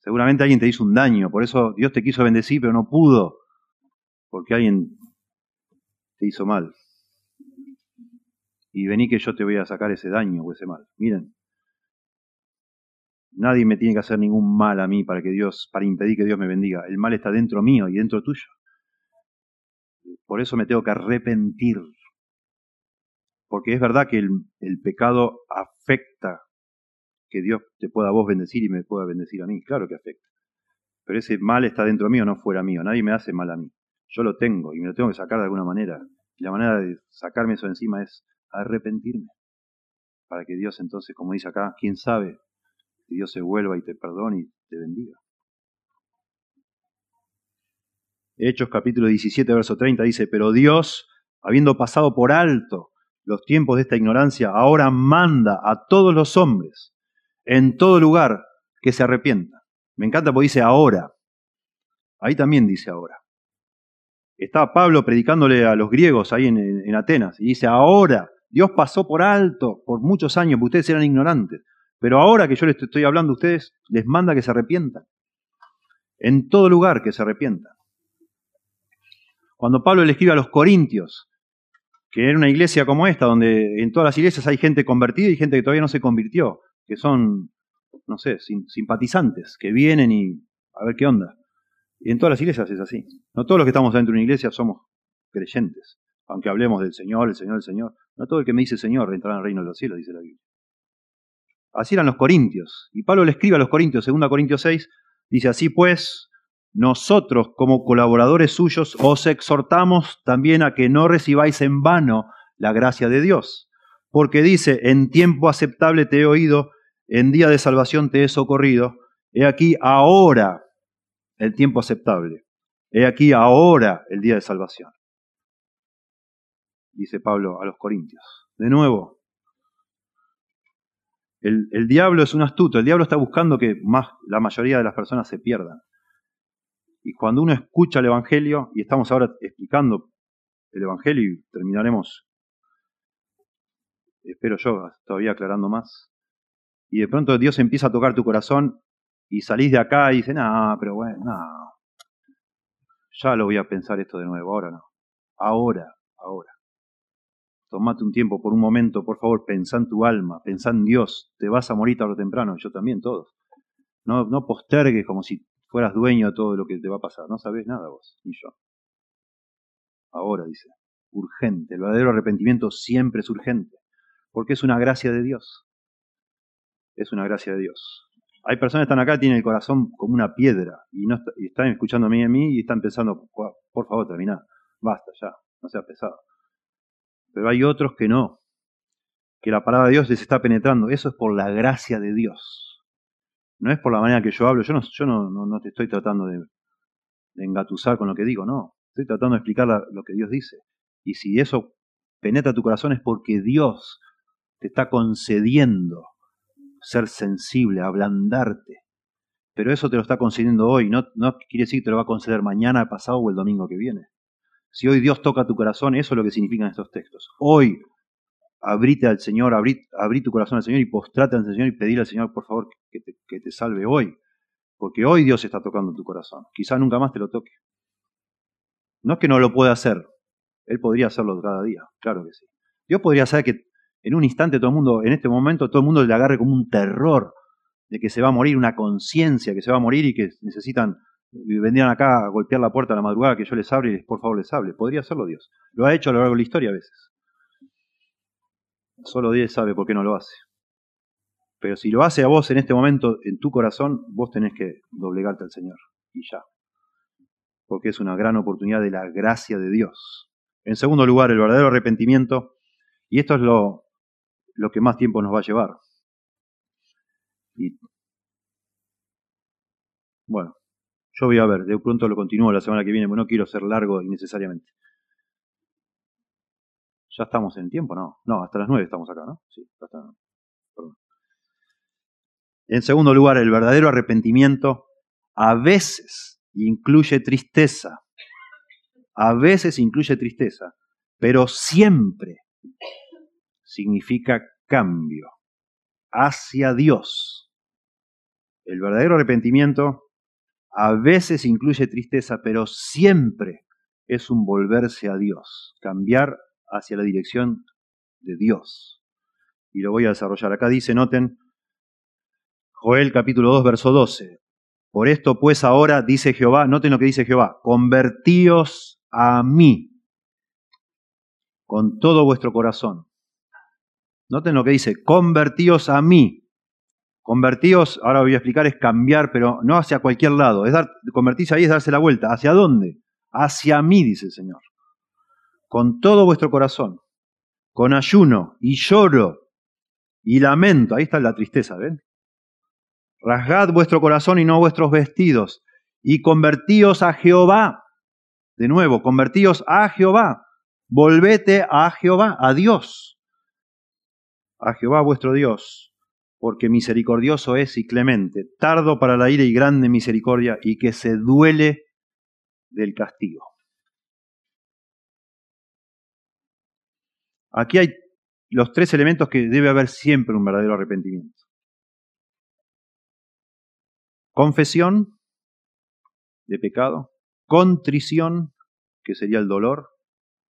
Seguramente alguien te hizo un daño, por eso Dios te quiso bendecir, pero no pudo, porque alguien te hizo mal. Y vení que yo te voy a sacar ese daño o ese mal. Miren, nadie me tiene que hacer ningún mal a mí para impedir que Dios me bendiga. El mal está dentro mío y dentro tuyo. Por eso me tengo que arrepentir. Porque es verdad que el pecado afecta que Dios te pueda a vos bendecir y me pueda bendecir a mí. Claro que afecta. Pero ese mal está dentro mío, no fuera mío. Nadie me hace mal a mí. Yo lo tengo y me lo tengo que sacar de alguna manera. Y la manera de sacarme eso de encima es arrepentirme. Para que Dios entonces, como dice acá, quién sabe, que Dios se vuelva y te perdone y te bendiga. Hechos capítulo 17, verso 30 dice, pero Dios, habiendo pasado por alto los tiempos de esta ignorancia, ahora manda a todos los hombres, en todo lugar, que se arrepientan. Me encanta porque dice ahora. Ahí también dice ahora. Está Pablo predicándole a los griegos ahí en Atenas, y dice, ahora, Dios pasó por alto por muchos años, porque ustedes eran ignorantes, pero ahora que yo les estoy hablando a ustedes, les manda que se arrepientan. En todo lugar que se arrepientan. Cuando Pablo le escribe a los Corintios, que era una iglesia como esta, donde en todas las iglesias hay gente convertida y gente que todavía no se convirtió, que son, no sé, simpatizantes, que vienen y a ver qué onda. Y en todas las iglesias es así. No todos los que estamos dentro de una iglesia somos creyentes, aunque hablemos del Señor, el Señor, el Señor. No todo el que me dice Señor entrará en el reino de los cielos, dice la Biblia. Así eran los corintios. Y Pablo le escribe a los corintios, 2 Corintios 6, dice, así pues, nosotros como colaboradores suyos os exhortamos también a que no recibáis en vano la gracia de Dios. Porque dice, en tiempo aceptable te he oído, en día de salvación te he socorrido. He aquí ahora el tiempo aceptable. He aquí ahora el día de salvación. Dice Pablo a los corintios. De nuevo, el diablo es un astuto. El diablo está buscando que la mayoría de las personas se pierdan. Y cuando uno escucha el Evangelio, y estamos ahora explicando el Evangelio y terminaremos, espero yo, todavía aclarando más, y de pronto Dios empieza a tocar tu corazón y salís de acá y dices, no, pero bueno, no, ya lo voy a pensar esto de nuevo, ahora no, ahora. Tomate un tiempo, por un momento, por favor, pensá en tu alma, pensá en Dios, te vas a morir tarde o temprano, yo también, todos. No postergues como si fueras dueño de todo lo que te va a pasar, no sabés nada vos, ni yo. Ahora, dice, urgente, el verdadero arrepentimiento siempre es urgente, porque es una gracia de Dios. Es una gracia de Dios. Hay personas que están acá, tienen el corazón como una piedra, y están escuchando a mí y están pensando, por favor, terminá, basta ya, no seas pesado. Pero hay otros que no, que la palabra de Dios les está penetrando, eso es por la gracia de Dios. No es por la manera que yo hablo, yo no te estoy tratando de engatusar con lo que digo, no. Estoy tratando de explicar lo que Dios dice. Y si eso penetra tu corazón es porque Dios te está concediendo ser sensible, ablandarte. Pero eso te lo está concediendo hoy, no quiere decir que te lo va a conceder mañana, pasado o el domingo que viene. Si hoy Dios toca tu corazón, eso es lo que significan estos textos. Hoy, abrite al Señor, abrí tu corazón al Señor y postrate al Señor y pedile al Señor, por favor, que te salve hoy. Porque hoy Dios está tocando tu corazón. Quizás nunca más te lo toque. No es que no lo pueda hacer. Él podría hacerlo cada día, claro que sí. Dios podría hacer que en un instante todo el mundo, en este momento, todo el mundo le agarre como un terror de que se va a morir, una conciencia que se va a morir y que necesitan, vendrían acá a golpear la puerta a la madrugada que yo les abro y les, por favor, les hable. Podría hacerlo Dios. Lo ha hecho a lo largo de la historia a veces. Solo Dios sabe por qué no lo hace. Pero si lo hace a vos en este momento, en tu corazón, vos tenés que doblegarte al Señor. Y ya. Porque es una gran oportunidad de la gracia de Dios. En segundo lugar, el verdadero arrepentimiento. Y esto es lo que más tiempo nos va a llevar. Y bueno, yo voy a ver. De pronto lo continúo la semana que viene, porque no quiero ser largo innecesariamente. ¿Ya estamos en tiempo? No. No, hasta las 9 estamos acá, ¿no? Sí, hasta... Perdón. En segundo lugar, el verdadero arrepentimiento a veces incluye tristeza. A veces incluye tristeza, pero siempre significa cambio hacia Dios. El verdadero arrepentimiento a veces incluye tristeza, pero siempre es un volverse a Dios, cambiar hacia la dirección de Dios. Y lo voy a desarrollar. Acá dice, noten, Joel capítulo 2, verso 12. Por esto pues ahora, dice Jehová, noten lo que dice Jehová, convertíos a mí con todo vuestro corazón. Noten lo que dice, convertíos a mí. Convertíos, ahora voy a explicar, es cambiar, pero no hacia cualquier lado. Es dar, convertirse ahí es darse la vuelta. ¿Hacia dónde? Hacia mí, dice el Señor. Con todo vuestro corazón, con ayuno y lloro y lamento. Ahí está la tristeza, ¿ven? Rasgad vuestro corazón y no vuestros vestidos. Y convertíos a Jehová. De nuevo, convertíos a Jehová. Volvete a Jehová, a Dios. A Jehová vuestro Dios. Porque misericordioso es y clemente, tardo para la ira y grande misericordia, y que se duele del castigo. Aquí hay los tres elementos que debe haber siempre un verdadero arrepentimiento. Confesión de pecado, contrición, que sería el dolor,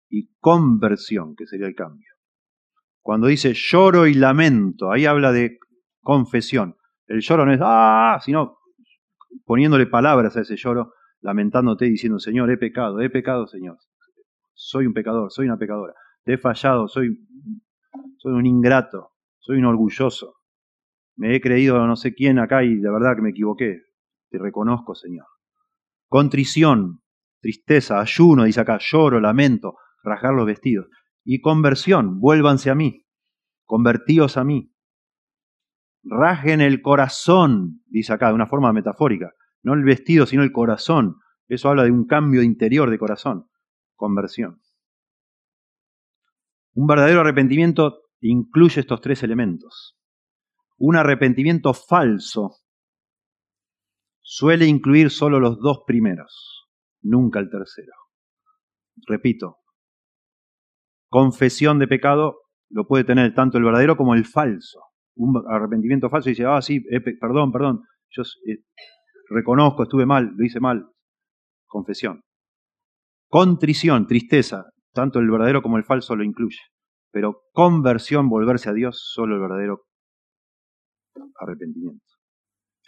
y conversión, que sería el cambio. Cuando dice lloro y lamento, ahí habla de confesión. El lloro no es ¡ah!, sino poniéndole palabras a ese lloro, lamentándote y diciendo, Señor, he pecado, Señor. Soy un pecador, soy una pecadora. Te he fallado, soy un ingrato, soy un orgulloso. Me he creído no sé quién acá y la verdad que me equivoqué. Te reconozco, Señor. Contrición, tristeza, ayuno, dice acá, lloro, lamento, rasgar los vestidos. Y conversión, vuélvanse a mí, convertíos a mí. Rasguen el corazón, dice acá, de una forma metafórica. No el vestido, sino el corazón. Eso habla de un cambio interior de corazón. Conversión. Un verdadero arrepentimiento incluye estos tres elementos. Un arrepentimiento falso suele incluir solo los dos primeros, nunca el tercero. Repito, confesión de pecado lo puede tener tanto el verdadero como el falso. Un arrepentimiento falso dice, ah, sí, perdón, yo reconozco, estuve mal, lo hice mal. Confesión. Contrición, tristeza, tanto el verdadero como el falso lo incluye. Pero conversión, volverse a Dios, solo el verdadero arrepentimiento.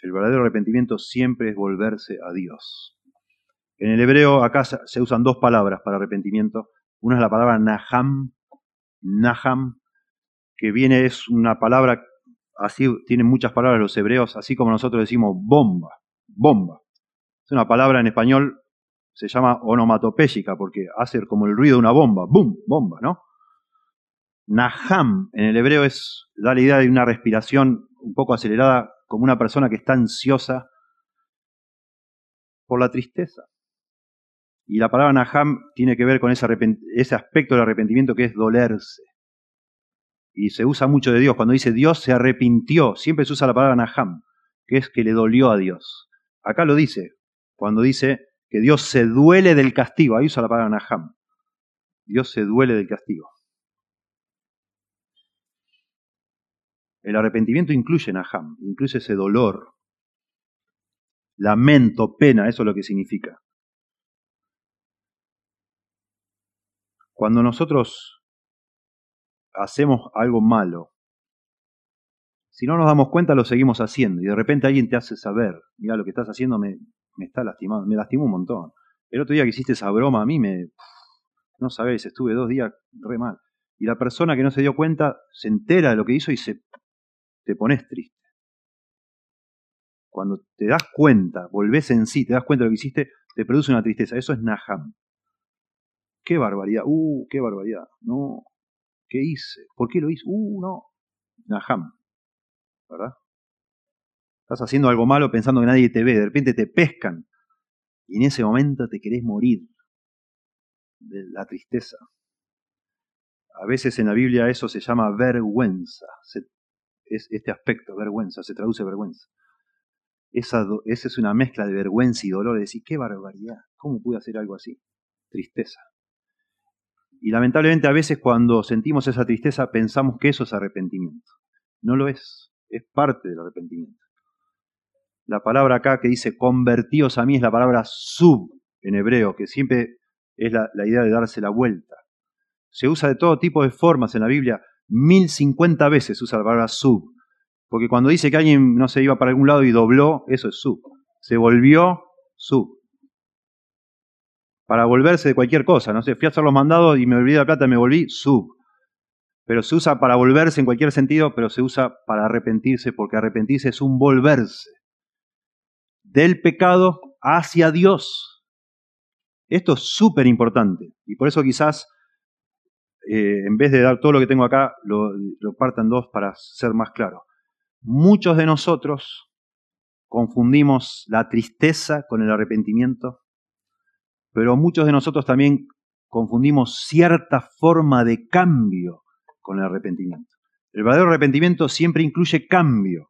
El verdadero arrepentimiento siempre es volverse a Dios. En el hebreo acá se usan dos palabras para arrepentimiento. Una es la palabra naham, que viene, es una palabra, así tienen muchas palabras los hebreos, así como nosotros decimos bomba. Es una palabra en español, se llama onomatopéyica, porque hace como el ruido de una bomba, boom, bomba, ¿no? Naham en el hebreo da la idea de una respiración un poco acelerada, como una persona que está ansiosa por la tristeza. Y la palabra Naham tiene que ver con ese aspecto del arrepentimiento que es dolerse. Y se usa mucho de Dios. Cuando dice Dios se arrepintió, siempre se usa la palabra Naham, que es que le dolió a Dios. Acá lo dice, cuando dice que Dios se duele del castigo. Ahí usa la palabra Naham. Dios se duele del castigo. El arrepentimiento incluye Naham, incluye ese dolor. Lamento, pena, eso es lo que significa. Cuando nosotros hacemos algo malo, si no nos damos cuenta lo seguimos haciendo y de repente alguien te hace saber, mira lo que estás haciendo me está lastimando, me lastimó un montón. El otro día que hiciste esa broma a mí no sabés, estuve 2 días re mal. Y la persona que no se dio cuenta se entera de lo que hizo y te pones triste. Cuando te das cuenta, volvés en sí, te das cuenta de lo que hiciste, te produce una tristeza. Eso es Naham. ¡Qué barbaridad! ¡Qué barbaridad! No, ¿qué hice? ¿Por qué lo hice? No. Naham, ¿verdad? Estás haciendo algo malo pensando que nadie te ve. De repente te pescan. Y en ese momento te querés morir de la tristeza. A veces en la Biblia eso se llama vergüenza. Es este aspecto, vergüenza, se traduce vergüenza. Esa es una mezcla de vergüenza y dolor, de decir, qué barbaridad, ¿cómo pude hacer algo así? Tristeza. Y lamentablemente a veces cuando sentimos esa tristeza pensamos que eso es arrepentimiento. No lo es parte del arrepentimiento. La palabra acá que dice convertíos a mí es la palabra sub en hebreo, que siempre es la idea de darse la vuelta. Se usa de todo tipo de formas en la Biblia, 1050 veces usa la palabra sub. Porque cuando dice que alguien, no sé, iba para algún lado y dobló, eso es sub. Se volvió, sub. Para volverse de cualquier cosa, no sé, fui a hacer los mandados y me olvidé la plata y me volví, sub. Pero se usa para volverse en cualquier sentido, pero se usa para arrepentirse, porque arrepentirse es un volverse del pecado hacia Dios. Esto es súper importante. Y por eso quizás, en vez de dar todo lo que tengo acá, lo partan dos para ser más claro. Muchos de nosotros confundimos la tristeza con el arrepentimiento, pero muchos de nosotros también confundimos cierta forma de cambio con el arrepentimiento. El verdadero arrepentimiento siempre incluye cambio,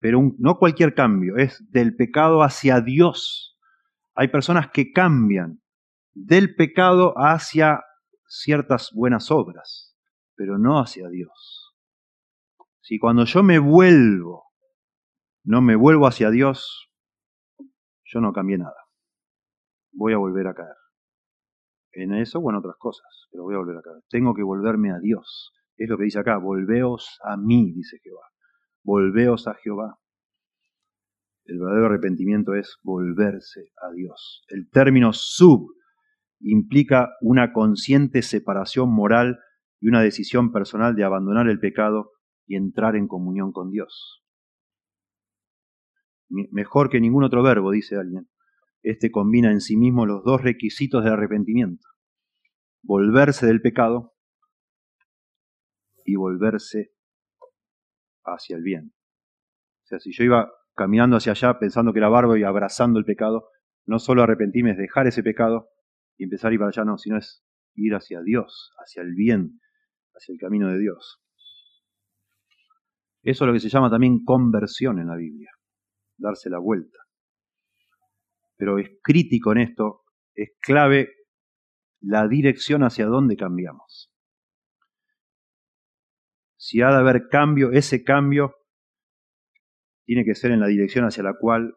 pero no cualquier cambio, es del pecado hacia Dios. Hay personas que cambian del pecado hacia ciertas buenas obras, pero no hacia Dios. Si cuando yo me vuelvo, no me vuelvo hacia Dios, yo no cambié nada. Voy a volver a caer. En eso o en otras cosas, pero voy a volver a caer. Tengo que volverme a Dios. Es lo que dice acá, volveos a mí, dice Jehová. Volveos a Jehová. El verdadero arrepentimiento es volverse a Dios. El término sub implica una consciente separación moral y una decisión personal de abandonar el pecado y entrar en comunión con Dios. Mejor que ningún otro verbo, dice alguien. Este combina en sí mismo los dos requisitos del arrepentimiento: volverse del pecado y volverse hacia el bien. O sea, si yo iba caminando hacia allá pensando que era bárbaro y abrazando el pecado, no solo arrepentirme es dejar ese pecado y empezar a ir para allá, no, sino es ir hacia Dios, hacia el bien, hacia el camino de Dios. Eso es lo que se llama también conversión en la Biblia, darse la vuelta. Pero es crítico en esto, es clave la dirección hacia dónde cambiamos. Si ha de haber cambio, ese cambio tiene que ser en la dirección hacia la cual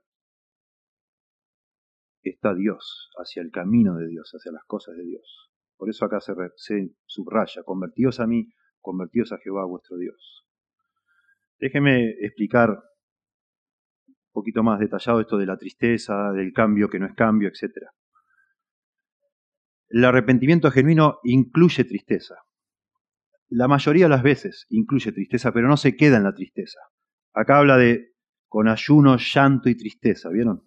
está Dios, hacia el camino de Dios, hacia las cosas de Dios. Por eso acá se subraya, convertíos a mí, convertíos a Jehová vuestro Dios. Déjeme explicar un poquito más detallado esto de la tristeza, del cambio que no es cambio, etc. El arrepentimiento genuino incluye tristeza. La mayoría de las veces incluye tristeza, pero no se queda en la tristeza. Acá habla de con ayuno, llanto y tristeza, ¿vieron?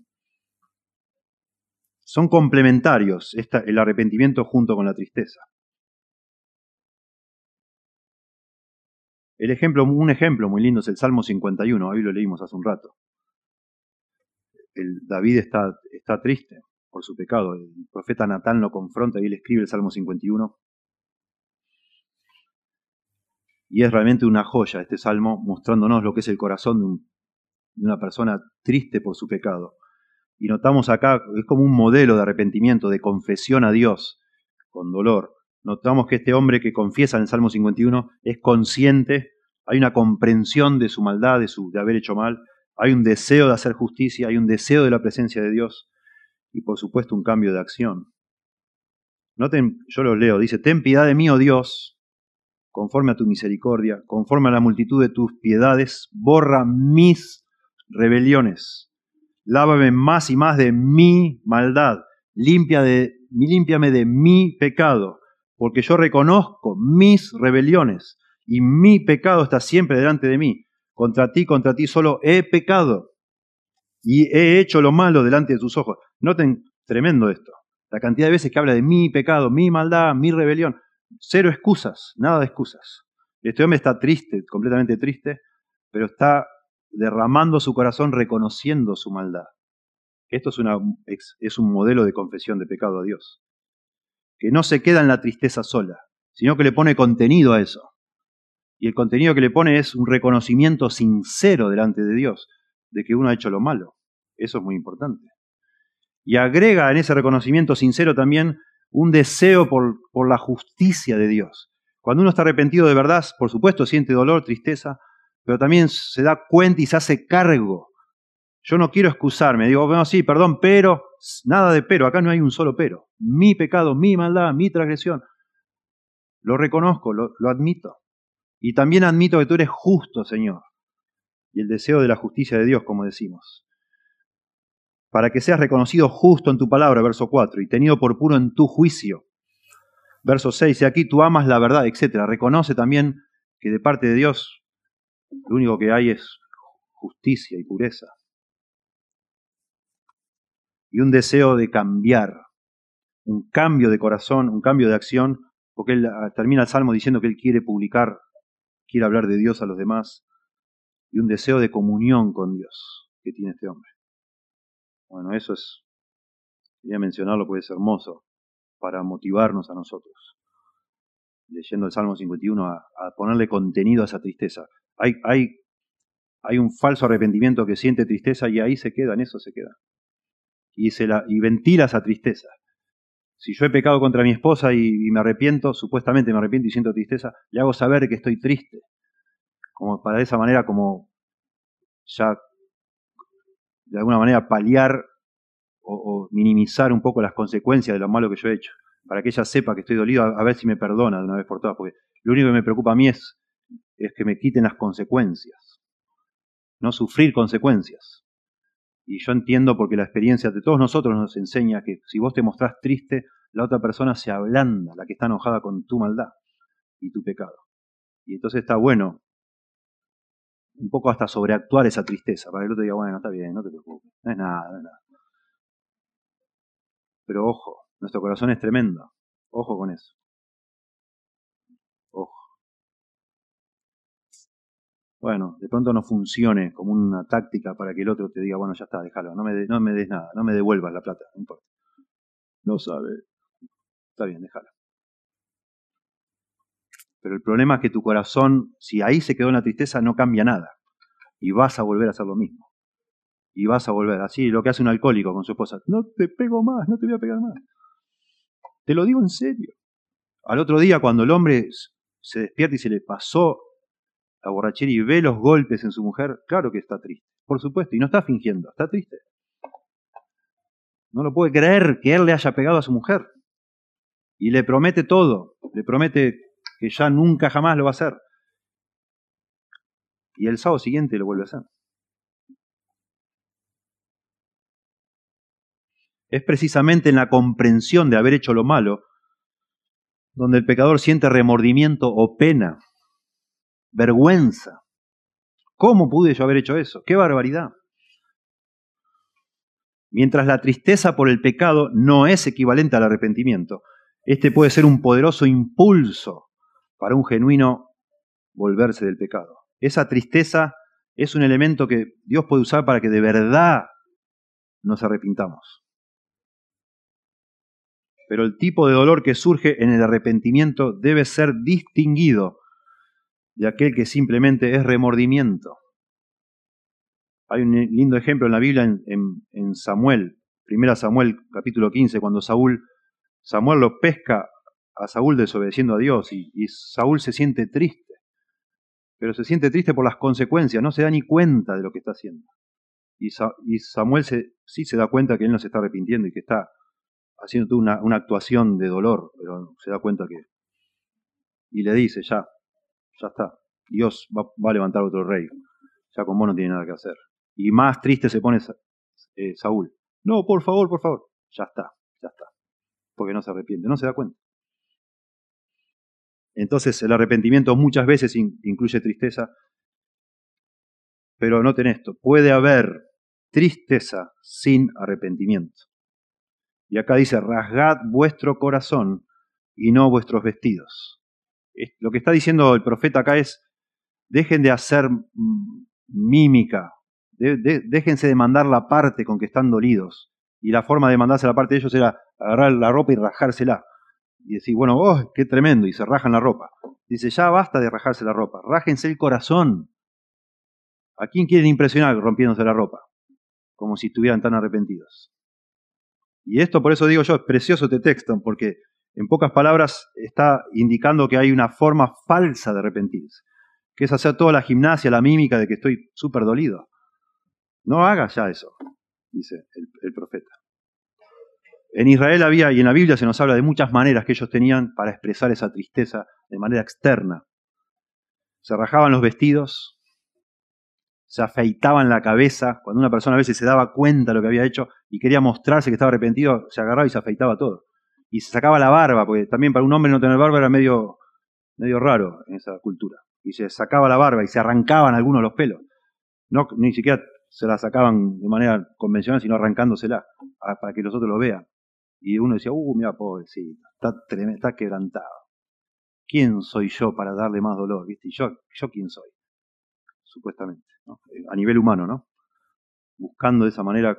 Son complementarios el arrepentimiento junto con la tristeza. Un ejemplo muy lindo es el Salmo 51, ahí lo leímos hace un rato. David está triste por su pecado, el profeta Natán lo confronta y él escribe el Salmo 51. Y es realmente una joya este Salmo, mostrándonos lo que es el corazón de una persona triste por su pecado. Y notamos acá, es como un modelo de arrepentimiento, de confesión a Dios, con dolor. Notamos que este hombre que confiesa en el Salmo 51 es consciente, hay una comprensión de su maldad, de haber hecho mal, hay un deseo de hacer justicia, hay un deseo de la presencia de Dios y por supuesto un cambio de acción. Noten, yo lo leo, dice, ten piedad de mí, oh Dios, conforme a tu misericordia, conforme a la multitud de tus piedades, borra mis rebeliones, lávame más y más de mi maldad, límpiame de mi pecado. Porque yo reconozco mis rebeliones y mi pecado está siempre delante de mí. Contra ti solo he pecado y he hecho lo malo delante de tus ojos. Noten, tremendo esto. La cantidad de veces que habla de mi pecado, mi maldad, mi rebelión. Cero excusas, nada de excusas. Este hombre está triste, completamente triste, pero está derramando su corazón reconociendo su maldad. Esto es un modelo de confesión de pecado a Dios. Que no se queda en la tristeza sola, sino que le pone contenido a eso. Y el contenido que le pone es un reconocimiento sincero delante de Dios, de que uno ha hecho lo malo. Eso es muy importante. Y agrega en ese reconocimiento sincero también un deseo por la justicia de Dios. Cuando uno está arrepentido de verdad, por supuesto siente dolor, tristeza, pero también se da cuenta y se hace cargo. Yo no quiero excusarme, digo, bueno, sí, perdón, pero, nada de pero, acá no hay un solo pero. Mi pecado, mi maldad, mi transgresión. Lo reconozco, lo admito. Y también admito que tú eres justo, Señor. Y el deseo de la justicia de Dios, como decimos. Para que seas reconocido justo en tu palabra, verso 4, y tenido por puro en tu juicio. Verso 6, y aquí tú amas la verdad, etc. Reconoce también que de parte de Dios lo único que hay es justicia y pureza. Y un deseo de cambiar, un cambio de corazón, un cambio de acción, porque él termina el Salmo diciendo que él quiere publicar, quiere hablar de Dios a los demás, y un deseo de comunión con Dios que tiene este hombre. Bueno, eso es, quería mencionarlo porque es hermoso, para motivarnos a nosotros, leyendo el Salmo 51, a ponerle contenido a esa tristeza. Hay un falso arrepentimiento que siente tristeza y ahí se queda, en eso se queda. Y ventila esa tristeza. Si yo he pecado contra mi esposa y me arrepiento, supuestamente me arrepiento y siento tristeza, le hago saber que estoy triste. Como para de esa manera, como ya de alguna manera paliar o minimizar un poco las consecuencias de lo malo que yo he hecho. Para que ella sepa que estoy dolido, a ver si me perdona de una vez por todas. Porque lo único que me preocupa a mí es que me quiten las consecuencias. No sufrir consecuencias. Y yo entiendo porque la experiencia de todos nosotros nos enseña que si vos te mostrás triste, la otra persona se ablanda, la que está enojada con tu maldad y tu pecado. Y entonces está bueno un poco hasta sobreactuar esa tristeza, para que el otro diga, bueno, está bien, no te preocupes, no es nada, no es nada. Pero ojo, nuestro corazón es tremendo, ojo con eso. Ojo. Bueno, de pronto no funcione como una táctica para que el otro te diga, bueno, ya está, déjalo, no me des nada, no me devuelvas la plata, no importa. No sabe. Está bien, déjalo. Pero el problema es que tu corazón, si ahí se quedó en la tristeza, no cambia nada. Y vas a volver a hacer lo mismo. Y vas a volver. Así lo que hace un alcohólico con su esposa. No te pego más, no te voy a pegar más. Te lo digo en serio. Al otro día, cuando el hombre se despierta y se le pasó la borrachera y ve los golpes en su mujer, claro que está triste. Por supuesto, y no está fingiendo, está triste. No lo puede creer que él le haya pegado a su mujer. Y le promete todo. Le promete que ya nunca jamás lo va a hacer. Y el sábado siguiente lo vuelve a hacer. Es precisamente en la comprensión de haber hecho lo malo donde el pecador siente remordimiento o pena, vergüenza. ¿Cómo pude yo haber hecho eso? ¡Qué barbaridad! Mientras la tristeza por el pecado no es equivalente al arrepentimiento, este puede ser un poderoso impulso para un genuino volverse del pecado. Esa tristeza es un elemento que Dios puede usar para que de verdad nos arrepintamos. Pero el tipo de dolor que surge en el arrepentimiento debe ser distinguido de aquel que simplemente es remordimiento. Hay un lindo ejemplo en la Biblia en Samuel, 1 Samuel capítulo 15, cuando Samuel lo pesca a Saúl desobedeciendo a Dios y Saúl se siente triste, pero se siente triste por las consecuencias, no se da ni cuenta de lo que está haciendo. Y Samuel sí se da cuenta que él no se está arrepintiendo y que está haciendo una actuación de dolor, pero se da cuenta que... Y le dice, ya está, Dios va a levantar otro rey, ya con vos no tiene nada que hacer. Y más triste se pone Saúl. No, por favor, ya está, porque no se arrepiente, no se da cuenta. Entonces el arrepentimiento muchas veces incluye tristeza, pero noten esto, puede haber tristeza sin arrepentimiento. Y acá dice, rasgad vuestro corazón y no vuestros vestidos. Lo que está diciendo el profeta acá es, dejen de hacer mímica, déjense de mandar la parte con que están dolidos. Y la forma de mandarse la parte de ellos era agarrar la ropa y rajársela. y decís, bueno, oh, qué tremendo, y se rajan la ropa. Dice, ya basta de rajarse la ropa, rájense el corazón. ¿A quién quieren impresionar rompiéndose la ropa? Como si estuvieran tan arrepentidos. Y esto, por eso digo yo, es precioso este texto, porque en pocas palabras está indicando que hay una forma falsa de arrepentirse, que es hacer toda la gimnasia, la mímica de que estoy súper dolido. No hagas ya eso, dice el profeta. En Israel había, y en la Biblia se nos habla de muchas maneras que ellos tenían para expresar esa tristeza de manera externa. Se rajaban los vestidos, se afeitaban la cabeza. Cuando una persona a veces se daba cuenta de lo que había hecho y quería mostrarse que estaba arrepentido, se agarraba y se afeitaba todo. Y se sacaba la barba, porque también para un hombre no tener barba era medio raro en esa cultura. Y se sacaba la barba y se arrancaban algunos los pelos. No, ni siquiera se la sacaban de manera convencional, sino arrancándosela para que los otros lo vean. Y uno decía, mira, pobrecito, está quebrantado. ¿Quién soy yo para darle más dolor? ¿Viste? ¿Yo quién soy? Supuestamente, ¿no? A nivel humano, ¿no? Buscando de esa manera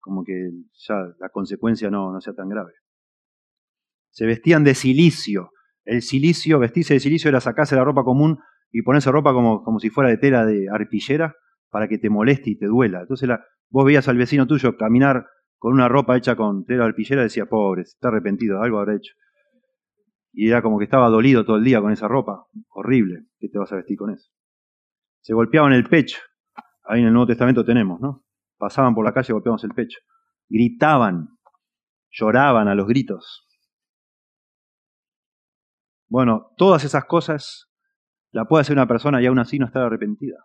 como que ya la consecuencia no sea tan grave. Se vestían de cilicio. El cilicio, vestirse de cilicio era sacarse la ropa común y ponerse ropa como si fuera de tela de arpillera para que te moleste y te duela. Entonces vos veías al vecino tuyo caminar con una ropa hecha con tela de arpillera y decías, pobre, está arrepentido, algo habrá hecho. Y era como que estaba dolido todo el día con esa ropa. Horrible, ¿qué te vas a vestir con eso? Se golpeaban el pecho. Ahí en el Nuevo Testamento tenemos, ¿no? Pasaban por la calle y golpeaban el pecho. Gritaban, lloraban a los gritos. Bueno, todas esas cosas la puede hacer una persona y aún así no estar arrepentida.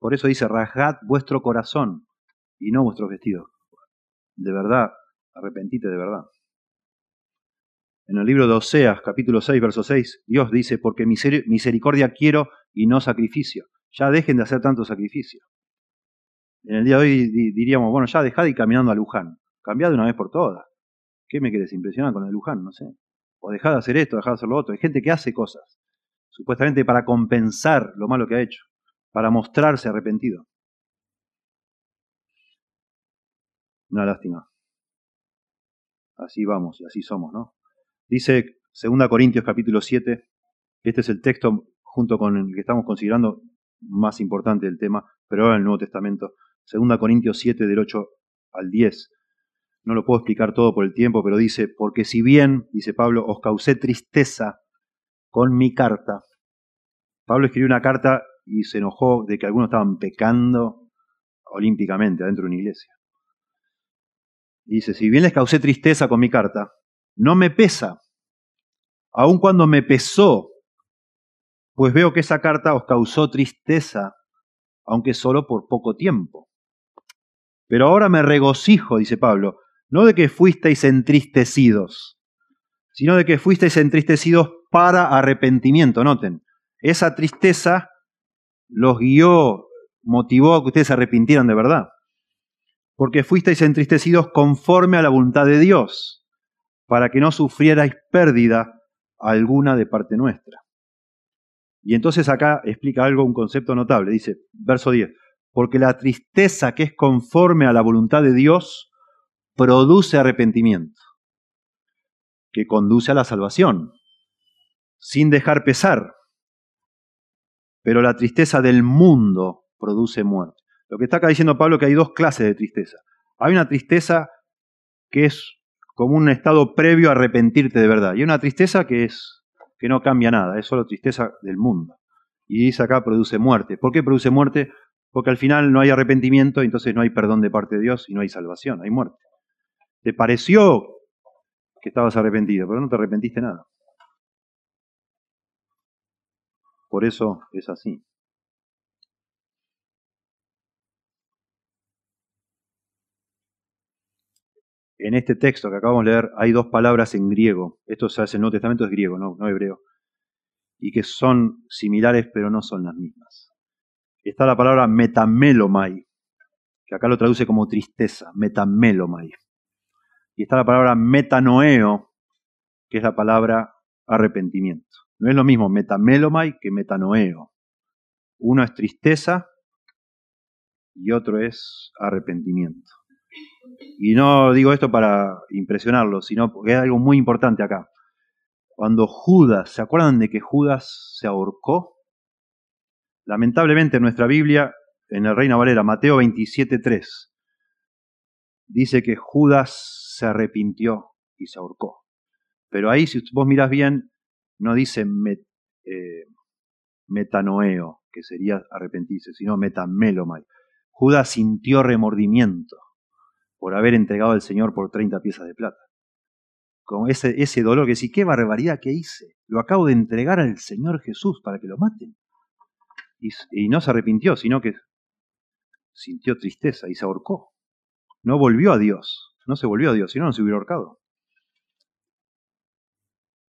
Por eso dice, rasgad vuestro corazón y no vuestros vestidos. De verdad, arrepentite de verdad. En el libro de Oseas, capítulo 6, verso 6, Dios dice, porque misericordia quiero y no sacrificio. Ya dejen de hacer tanto sacrificio. En el día de hoy diríamos, bueno, ya dejad de ir caminando a Luján. Cambiad de una vez por todas. ¿Qué me querés impresionar con el Luján? No sé. O dejad de hacer esto, dejad de hacer lo otro. Hay gente que hace cosas, supuestamente para compensar lo malo que ha hecho, para mostrarse arrepentido. Una lástima. Así vamos y así somos, ¿no? Dice 2 Corintios capítulo 7, este es el texto junto con el que estamos considerando más importante del tema, pero ahora en el Nuevo Testamento, 2 Corintios 7 del 8 al 10. No lo puedo explicar todo por el tiempo, pero dice, porque si bien, dice Pablo, os causé tristeza con mi carta. Pablo escribió una carta y se enojó de que algunos estaban pecando olímpicamente adentro de una iglesia. Dice, si bien les causé tristeza con mi carta, no me pesa, aun cuando me pesó, pues veo que esa carta os causó tristeza, aunque solo por poco tiempo. Pero ahora me regocijo, dice Pablo, no de que fuisteis entristecidos, sino de que fuisteis entristecidos para arrepentimiento. Noten, esa tristeza los guió, motivó a que ustedes se arrepintieran de verdad. Porque fuisteis entristecidos conforme a la voluntad de Dios, para que no sufrierais pérdida alguna de parte nuestra. Y entonces acá explica algo, un concepto notable. Dice, verso 10, porque la tristeza que es conforme a la voluntad de Dios produce arrepentimiento, que conduce a la salvación, sin dejar pesar. Pero la tristeza del mundo produce muerte. Lo que está acá diciendo Pablo es que hay dos clases de tristeza. Hay una tristeza que es como un estado previo a arrepentirte de verdad. Y hay una tristeza que no cambia nada, es solo tristeza del mundo. Y dice acá produce muerte. ¿Por qué produce muerte? Porque al final no hay arrepentimiento, entonces no hay perdón de parte de Dios y no hay salvación, hay muerte. Te pareció que estabas arrepentido, pero no te arrepentiste nada. Por eso es así. En este texto que acabamos de leer hay dos palabras en griego. Esto se hace en el Nuevo Testamento, es griego, no hebreo. Y que son similares, pero no son las mismas. Está la palabra metamelomai, que acá lo traduce como tristeza, metamelomai. Y está la palabra metanoeo, que es la palabra arrepentimiento. No es lo mismo metamelomai que metanoeo. Uno es tristeza y otro es arrepentimiento. Y no digo esto para impresionarlo, sino porque hay algo muy importante acá. Cuando Judas, ¿se acuerdan de que Judas se ahorcó? Lamentablemente en nuestra Biblia, en el Reina Valera, Mateo 27:3, dice que Judas se arrepintió y se ahorcó. Pero ahí, si vos mirás bien, no dice metanoeo, que sería arrepentirse, sino metamelomai. Judas sintió remordimiento por haber entregado al Señor por 30 piezas de plata. Con ese dolor, que decís, qué barbaridad que hice. Lo acabo de entregar al Señor Jesús para que lo maten. Y no se arrepintió, sino que sintió tristeza y se ahorcó. No volvió a Dios. No se volvió a Dios, sino no se hubiera ahorcado.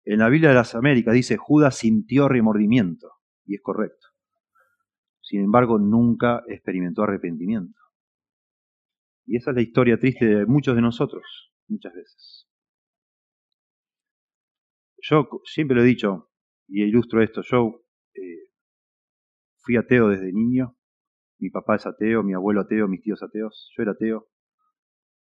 En la Biblia de las Américas dice, Judas sintió remordimiento. Y es correcto. Sin embargo, nunca experimentó arrepentimiento. Y esa es la historia triste de muchos de nosotros, muchas veces. Yo siempre lo he dicho, y ilustro esto, yo fui ateo desde niño. Mi papá es ateo, mi abuelo ateo, mis tíos ateos. Yo era ateo.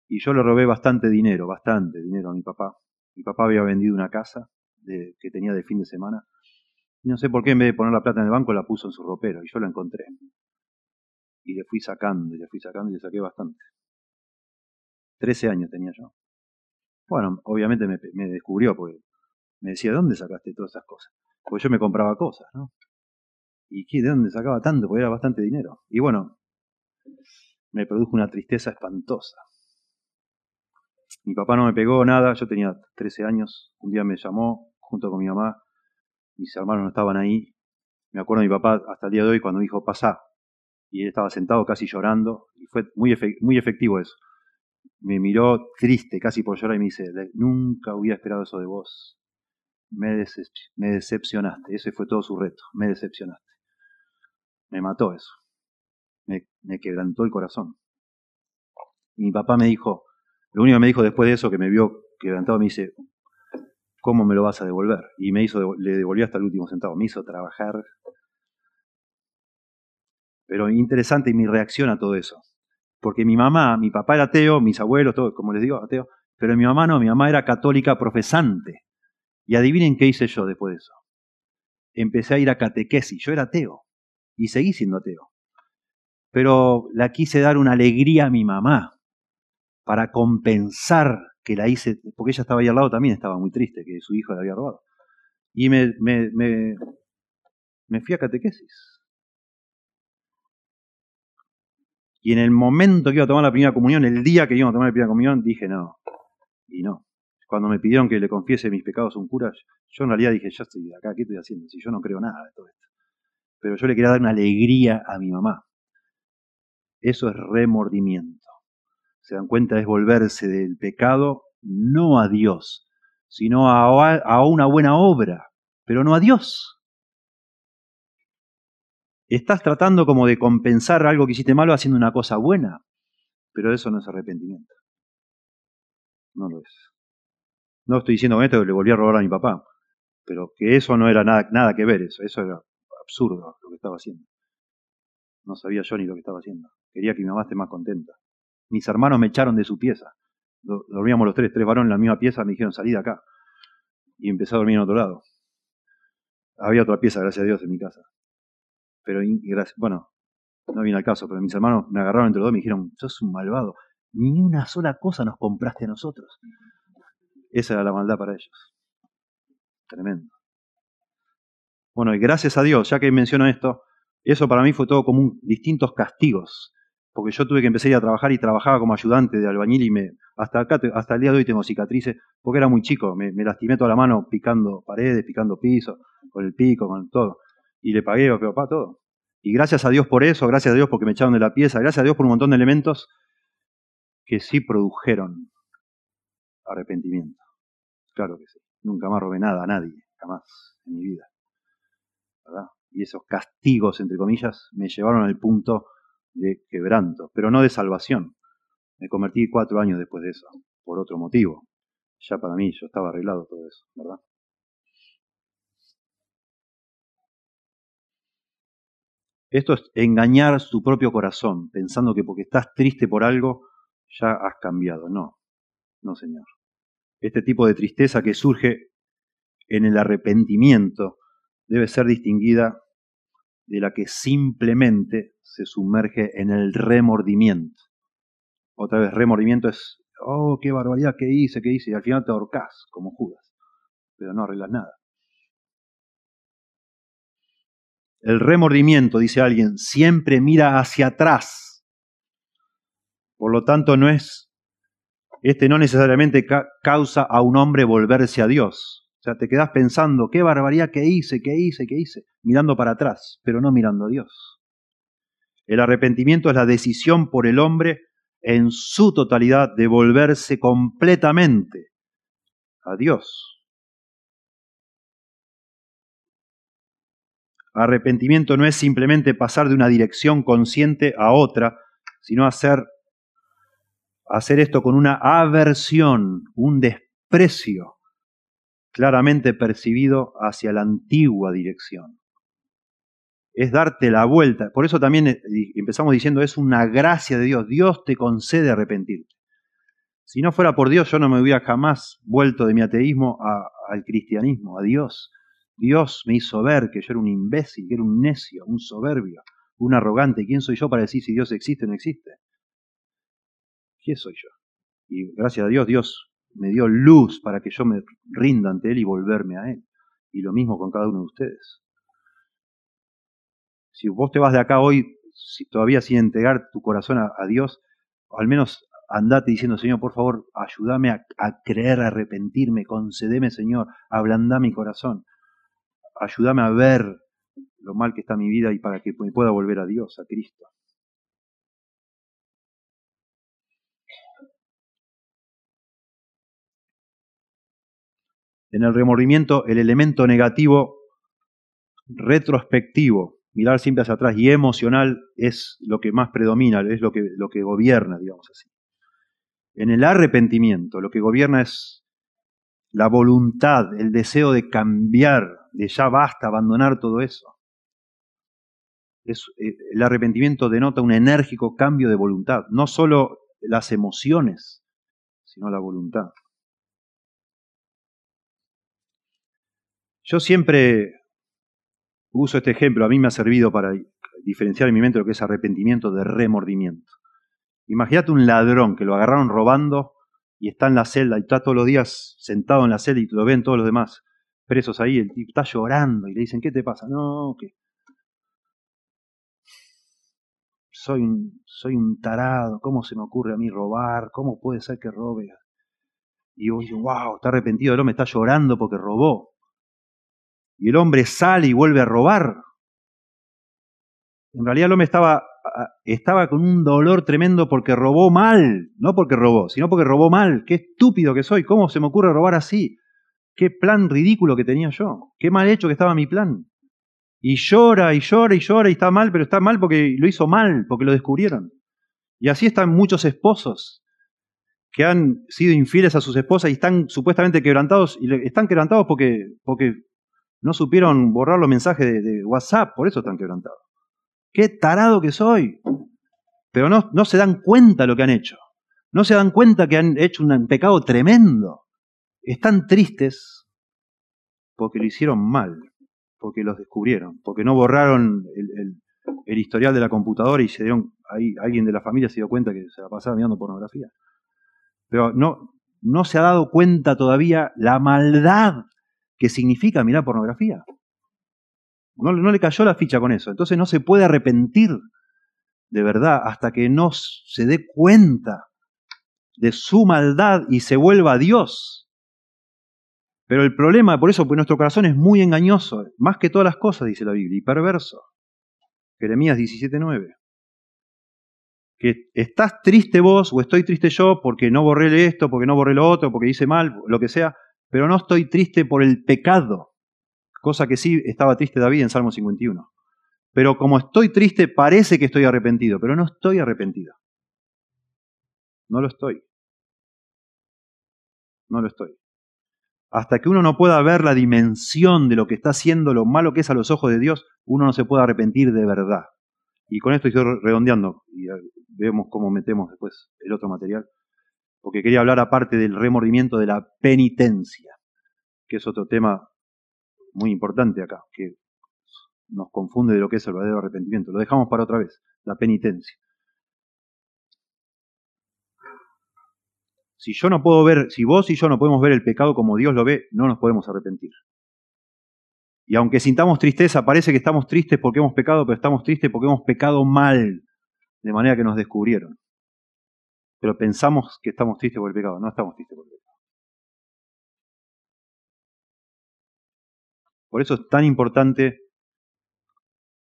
Y yo le robé bastante dinero a mi papá. Mi papá había vendido una casa que tenía de fin de semana. Y no sé por qué, en vez de poner la plata en el banco, la puso en su ropero. Y yo la encontré. Y le fui sacando, y le saqué bastante. 13 años tenía yo. Bueno, obviamente me descubrió, porque me decía, ¿de dónde sacaste todas esas cosas? Porque yo me compraba cosas, ¿no? ¿Y de dónde sacaba tanto? Porque era bastante dinero. Y bueno, me produjo una tristeza espantosa. Mi papá no me pegó nada, yo tenía 13 años. Un día me llamó, junto con mi mamá. Mis hermanos no estaban ahí. Me acuerdo de mi papá hasta el día de hoy cuando dijo, pasá. Y él estaba sentado casi llorando. Y fue muy efectivo eso. Me miró triste, casi por llorar, y me dice, nunca hubiera esperado eso de vos. Me decepcionaste. Ese fue todo su reto. Me decepcionaste. Me mató eso. Me quebrantó el corazón. Y mi papá me dijo, lo único que me dijo después de eso, que me vio quebrantado, me dice, ¿cómo me lo vas a devolver? Y le devolvió hasta el último centavo. Me hizo trabajar. Pero interesante mi reacción a todo eso. Porque mi mamá, mi papá era ateo, mis abuelos, todo, como les digo, ateo. Pero mi mamá no, mi mamá era católica profesante. Y adivinen qué hice yo después de eso. Empecé a ir a catequesis. Yo era ateo. Y seguí siendo ateo. Pero la quise dar una alegría a mi mamá. Para compensar que la hice, porque ella estaba ahí al lado, también estaba muy triste que su hijo la había robado. Y me fui a catequesis. Y en el momento que iba a tomar la primera comunión, el día que iba a tomar la primera comunión, dije no. Y no. Cuando me pidieron que le confiese mis pecados a un cura, yo en realidad dije, ya estoy acá, ¿qué estoy haciendo? Si yo no creo nada de todo esto. Pero yo le quería dar una alegría a mi mamá. Eso es remordimiento. Se dan cuenta, es volverse del pecado, no a Dios, sino a una buena obra, pero no a Dios. Estás tratando como de compensar algo que hiciste malo haciendo una cosa buena, pero eso no es arrepentimiento. No lo es. No estoy diciendo con esto que le volví a robar a mi papá, pero que eso no era nada que ver, eso era absurdo lo que estaba haciendo. No sabía yo ni lo que estaba haciendo. Quería que mi mamá esté más contenta. Mis hermanos me echaron de su pieza. Dormíamos los tres varones en la misma pieza. Me dijeron, salí de acá. Y empecé a dormir en otro lado. Había otra pieza, gracias a Dios, en mi casa. Pero, bueno, no viene al caso, pero mis hermanos me agarraron entre los dos y me dijeron, sos un malvado. Ni una sola cosa nos compraste a nosotros. Esa era la maldad para ellos. Tremendo. Bueno, y gracias a Dios, ya que menciono esto, eso para mí fue todo como distintos castigos. Porque yo tuve que empezar a ir a trabajar y trabajaba como ayudante de albañil y hasta el día de hoy tengo cicatrices porque era muy chico, me lastimé toda la mano picando paredes, picando pisos, con el pico, con todo. Y le pagué a papá todo. Y gracias a Dios por eso, gracias a Dios porque me echaron de la pieza, gracias a Dios por un montón de elementos que sí produjeron arrepentimiento. Claro que sí. Nunca más robé nada a nadie, jamás en mi vida. ¿Verdad? Y esos castigos, entre comillas, me llevaron al punto de quebranto, pero no de salvación. Me convertí 4 años después de eso, por otro motivo. Ya para mí, yo estaba arreglado todo eso, ¿verdad? Esto es engañar su propio corazón, pensando que porque estás triste por algo, ya has cambiado. No, no, Señor. Este tipo de tristeza que surge en el arrepentimiento debe ser distinguida de la que simplemente se sumerge en el remordimiento. Otra vez, remordimiento es, oh, qué barbaridad, qué hice, y al final te ahorcás como Judas, pero no arreglas nada. El remordimiento, dice alguien, siempre mira hacia atrás. Por lo tanto, no necesariamente causa a un hombre volverse a Dios. O sea, te quedás pensando, qué barbaridad, qué hice, mirando para atrás, pero no mirando a Dios. El arrepentimiento es la decisión por el hombre en su totalidad de volverse completamente a Dios. Arrepentimiento no es simplemente pasar de una dirección consciente a otra, sino hacer esto con una aversión, un desprecio claramente percibido hacia la antigua dirección. Es darte la vuelta. Por eso también empezamos diciendo, es una gracia de Dios. Dios te concede arrepentirte. Si no fuera por Dios, yo no me hubiera jamás vuelto de mi ateísmo al cristianismo, a Dios. Dios me hizo ver que yo era un imbécil, que era un necio, un soberbio, un arrogante. ¿Quién soy yo para decir si Dios existe o no existe? ¿Quién soy yo? Y gracias a Dios, Dios me dio luz para que yo me rinda ante Él y volverme a Él. Y lo mismo con cada uno de ustedes. Si vos te vas de acá hoy, si todavía sin entregar tu corazón a Dios, al menos andate diciendo, Señor, por favor, ayúdame a creer, a arrepentirme, concédeme, Señor, ablandá mi corazón. Ayúdame a ver lo mal que está mi vida y para que me pueda volver a Dios, a Cristo. En el remordimiento, el elemento negativo, retrospectivo, mirar siempre hacia atrás, y emocional es lo que más predomina, es lo que gobierna, digamos así. En el arrepentimiento, lo que gobierna es la voluntad, el deseo de cambiar, de ya basta, abandonar todo eso. El arrepentimiento denota un enérgico cambio de voluntad, no solo las emociones, sino la voluntad. Yo siempre uso este ejemplo, a mí me ha servido para diferenciar en mi mente lo que es arrepentimiento de remordimiento. Imagínate un ladrón que lo agarraron robando y está en la celda, y está todos los días sentado en la celda y lo ven todos los demás presos ahí, el tipo está llorando y le dicen, ¿qué te pasa? No, que soy un tarado, ¿cómo se me ocurre a mí robar? ¿Cómo puede ser que robe? Y vos dices, wow, está arrepentido, el hombre está llorando porque robó. Y el hombre sale y vuelve a robar. En realidad el hombre estaba con un dolor tremendo porque robó mal, no porque robó, sino porque robó mal. Qué estúpido que soy, ¿cómo se me ocurre robar así? Qué plan ridículo que tenía yo, qué mal hecho que estaba mi plan. Y llora y llora y llora y está mal, pero está mal porque lo hizo mal, porque lo descubrieron. Y así están muchos esposos que han sido infieles a sus esposas y están supuestamente quebrantados, y están quebrantados porque no supieron borrar los mensajes de WhatsApp, por eso están quebrantados. ¡Qué tarado que soy! Pero no se dan cuenta lo que han hecho. No se dan cuenta que han hecho un pecado tremendo. Están tristes porque lo hicieron mal, porque los descubrieron, porque no borraron el historial de la computadora y alguien de la familia se dio cuenta que se la pasaba mirando pornografía. Pero no se ha dado cuenta todavía la maldad que significa mirar pornografía. No le cayó la ficha con eso. Entonces no se puede arrepentir de verdad hasta que no se dé cuenta de su maldad y se vuelva a Dios. Pero el problema, por eso, porque nuestro corazón es muy engañoso, más que todas las cosas, dice la Biblia, y perverso. Jeremías 17:9. Que estás triste vos, o estoy triste yo, porque no borré esto, porque no borré lo otro, porque hice mal, lo que sea, pero no estoy triste por el pecado, cosa que sí estaba triste David en Salmo 51. Pero como estoy triste, parece que estoy arrepentido, pero no estoy arrepentido. No lo estoy. Hasta que uno no pueda ver la dimensión de lo que está haciendo, lo malo que es a los ojos de Dios, uno no se puede arrepentir de verdad. Y con esto estoy redondeando, y vemos cómo metemos después el otro material, porque quería hablar aparte del remordimiento de la penitencia, que es otro tema muy importante acá, que nos confunde de lo que es el verdadero arrepentimiento. Lo dejamos para otra vez, la penitencia. Si yo no puedo ver, si vos y yo no podemos ver el pecado como Dios lo ve, no nos podemos arrepentir. Y aunque sintamos tristeza, parece que estamos tristes porque hemos pecado, pero estamos tristes porque hemos pecado mal, de manera que nos descubrieron. Pero pensamos que estamos tristes por el pecado, no estamos tristes por el pecado. Por eso es tan importante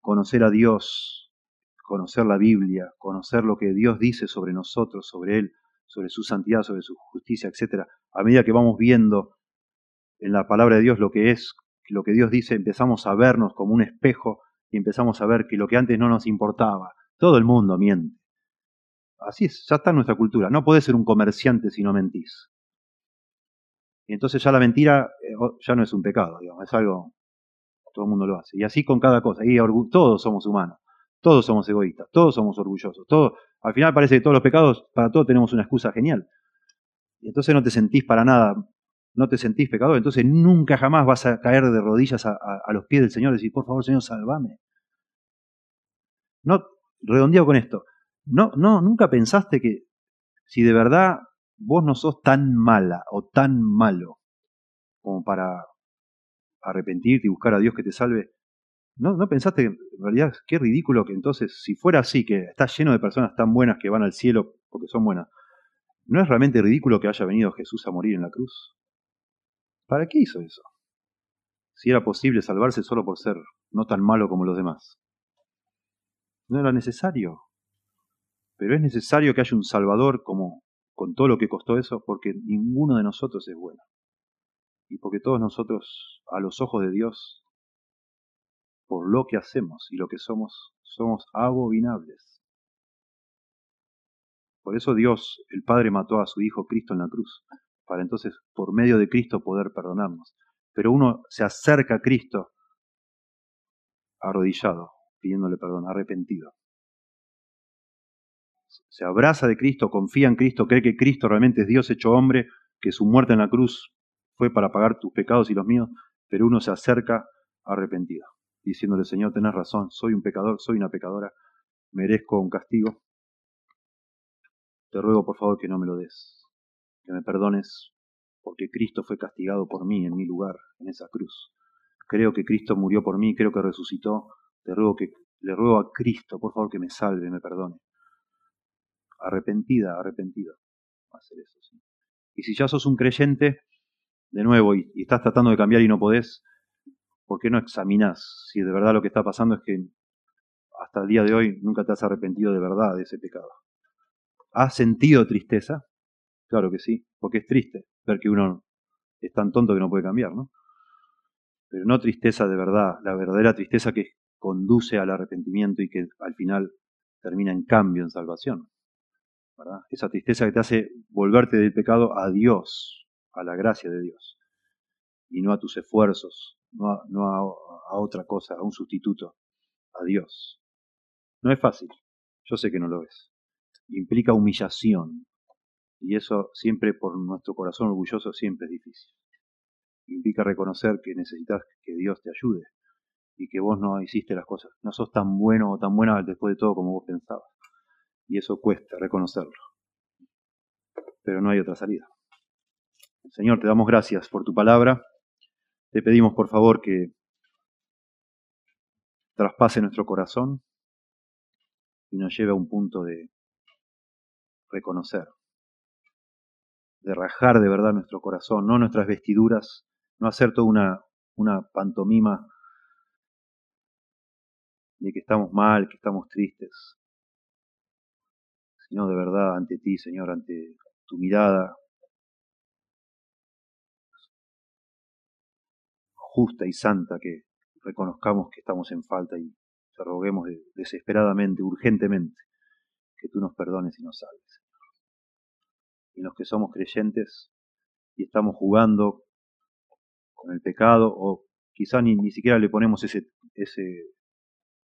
conocer a Dios, conocer la Biblia, conocer lo que Dios dice sobre nosotros, sobre Él, sobre su santidad, sobre su justicia, etc. A medida que vamos viendo en la palabra de Dios lo que es, lo que Dios dice, empezamos a vernos como un espejo y empezamos a ver que lo que antes no nos importaba. Todo el mundo miente. Así es, ya está en nuestra cultura. No podés ser un comerciante si no mentís. Y entonces ya la mentira ya no es un pecado, digamos, es algo, todo el mundo lo hace. Y así con cada cosa. Y todos somos humanos, todos somos egoístas, todos somos orgullosos, todos. Al final parece que todos los pecados, para todos tenemos una excusa genial. Y entonces no te sentís para nada, no te sentís pecador, entonces nunca jamás vas a caer de rodillas a los pies del Señor y decir, por favor, Señor, sálvame. No, redondeo con esto. No, nunca pensaste que si de verdad vos no sos tan mala o tan malo como para arrepentirte y buscar a Dios que te salve. ¿No pensaste que en realidad qué ridículo que entonces, si fuera así, que está lleno de personas tan buenas que van al cielo porque son buenas, ¿no es realmente ridículo que haya venido Jesús a morir en la cruz? ¿Para qué hizo eso? Si era posible salvarse solo por ser no tan malo como los demás. No era necesario. Pero es necesario que haya un Salvador, como con todo lo que costó eso, porque ninguno de nosotros es bueno. Y porque todos nosotros, a los ojos de Dios, por lo que hacemos y lo que somos, somos abominables. Por eso Dios, el Padre, mató a su Hijo Cristo en la cruz, para entonces, por medio de Cristo, poder perdonarnos. Pero uno se acerca a Cristo arrodillado, pidiéndole perdón, arrepentido. Se abraza de Cristo, confía en Cristo, cree que Cristo realmente es Dios hecho hombre, que su muerte en la cruz fue para pagar tus pecados y los míos, pero uno se acerca arrepentido, diciéndole, Señor, tenés razón, soy un pecador, soy una pecadora, merezco un castigo. Te ruego, por favor, que no me lo des, que me perdones, porque Cristo fue castigado por mí en mi lugar, en esa cruz. Creo que Cristo murió por mí, creo que resucitó. Le ruego a Cristo, por favor, que me salve, me perdone. Arrepentida, arrepentido. Va a ser eso, ¿sí? Y si ya sos un creyente, de nuevo, y estás tratando de cambiar y no podés, ¿por qué no examinás si de verdad lo que está pasando es que hasta el día de hoy nunca te has arrepentido de verdad de ese pecado? ¿Has sentido tristeza? Claro que sí, porque es triste ver que uno es tan tonto que no puede cambiar, ¿no? Pero no tristeza de verdad, la verdadera tristeza que conduce al arrepentimiento y que al final termina en cambio, en salvación, ¿verdad? Esa tristeza que te hace volverte del pecado a Dios, a la gracia de Dios, y no a tus esfuerzos, no a otra cosa, a un sustituto, a Dios. No es fácil, yo sé que no lo es. Implica humillación, y eso siempre por nuestro corazón orgulloso siempre es difícil. Implica reconocer que necesitas que Dios te ayude, y que vos no hiciste las cosas, no sos tan bueno o tan buena después de todo como vos pensabas. Y eso cuesta reconocerlo, pero no hay otra salida. Señor, te damos gracias por tu palabra. Te pedimos, por favor, que traspase nuestro corazón y nos lleve a un punto de reconocer, de rajar de verdad nuestro corazón, no nuestras vestiduras, no hacer toda una pantomima de que estamos mal, que estamos tristes, sino de verdad ante ti, Señor, ante tu mirada justa y santa, que reconozcamos que estamos en falta y te roguemos desesperadamente, urgentemente, que tú nos perdones y nos salves. Y los que somos creyentes y estamos jugando con el pecado, o quizá ni siquiera le ponemos ese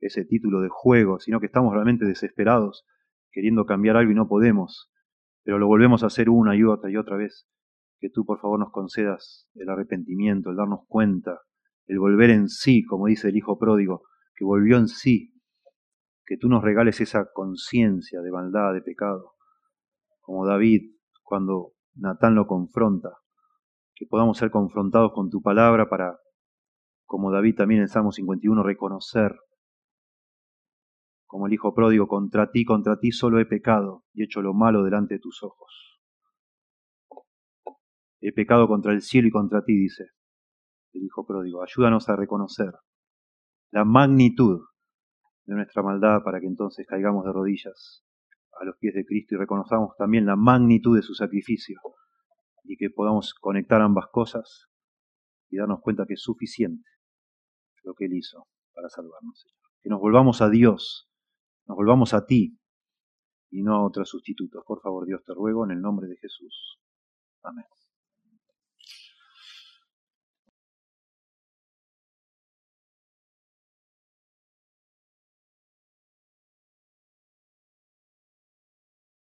ese título de juego, sino que estamos realmente desesperados, queriendo cambiar algo y no podemos, pero lo volvemos a hacer una y otra vez. Que tú, por favor, nos concedas el arrepentimiento, el darnos cuenta, el volver en sí, como dice el hijo pródigo, que volvió en sí, que tú nos regales esa conciencia de maldad, de pecado, como David cuando Natán lo confronta, que podamos ser confrontados con tu palabra para, como David también en Salmo 51, reconocer, como el hijo pródigo, contra ti solo he pecado y hecho lo malo delante de tus ojos. He pecado contra el cielo y contra ti, dice el hijo pródigo. Ayúdanos a reconocer la magnitud de nuestra maldad para que entonces caigamos de rodillas a los pies de Cristo y reconozcamos también la magnitud de su sacrificio y que podamos conectar ambas cosas y darnos cuenta que es suficiente lo que Él hizo para salvarnos, Señor. Que nos volvamos a Dios, nos volvamos a ti y no a otros sustitutos. Por favor, Dios, te ruego en el nombre de Jesús. Amén.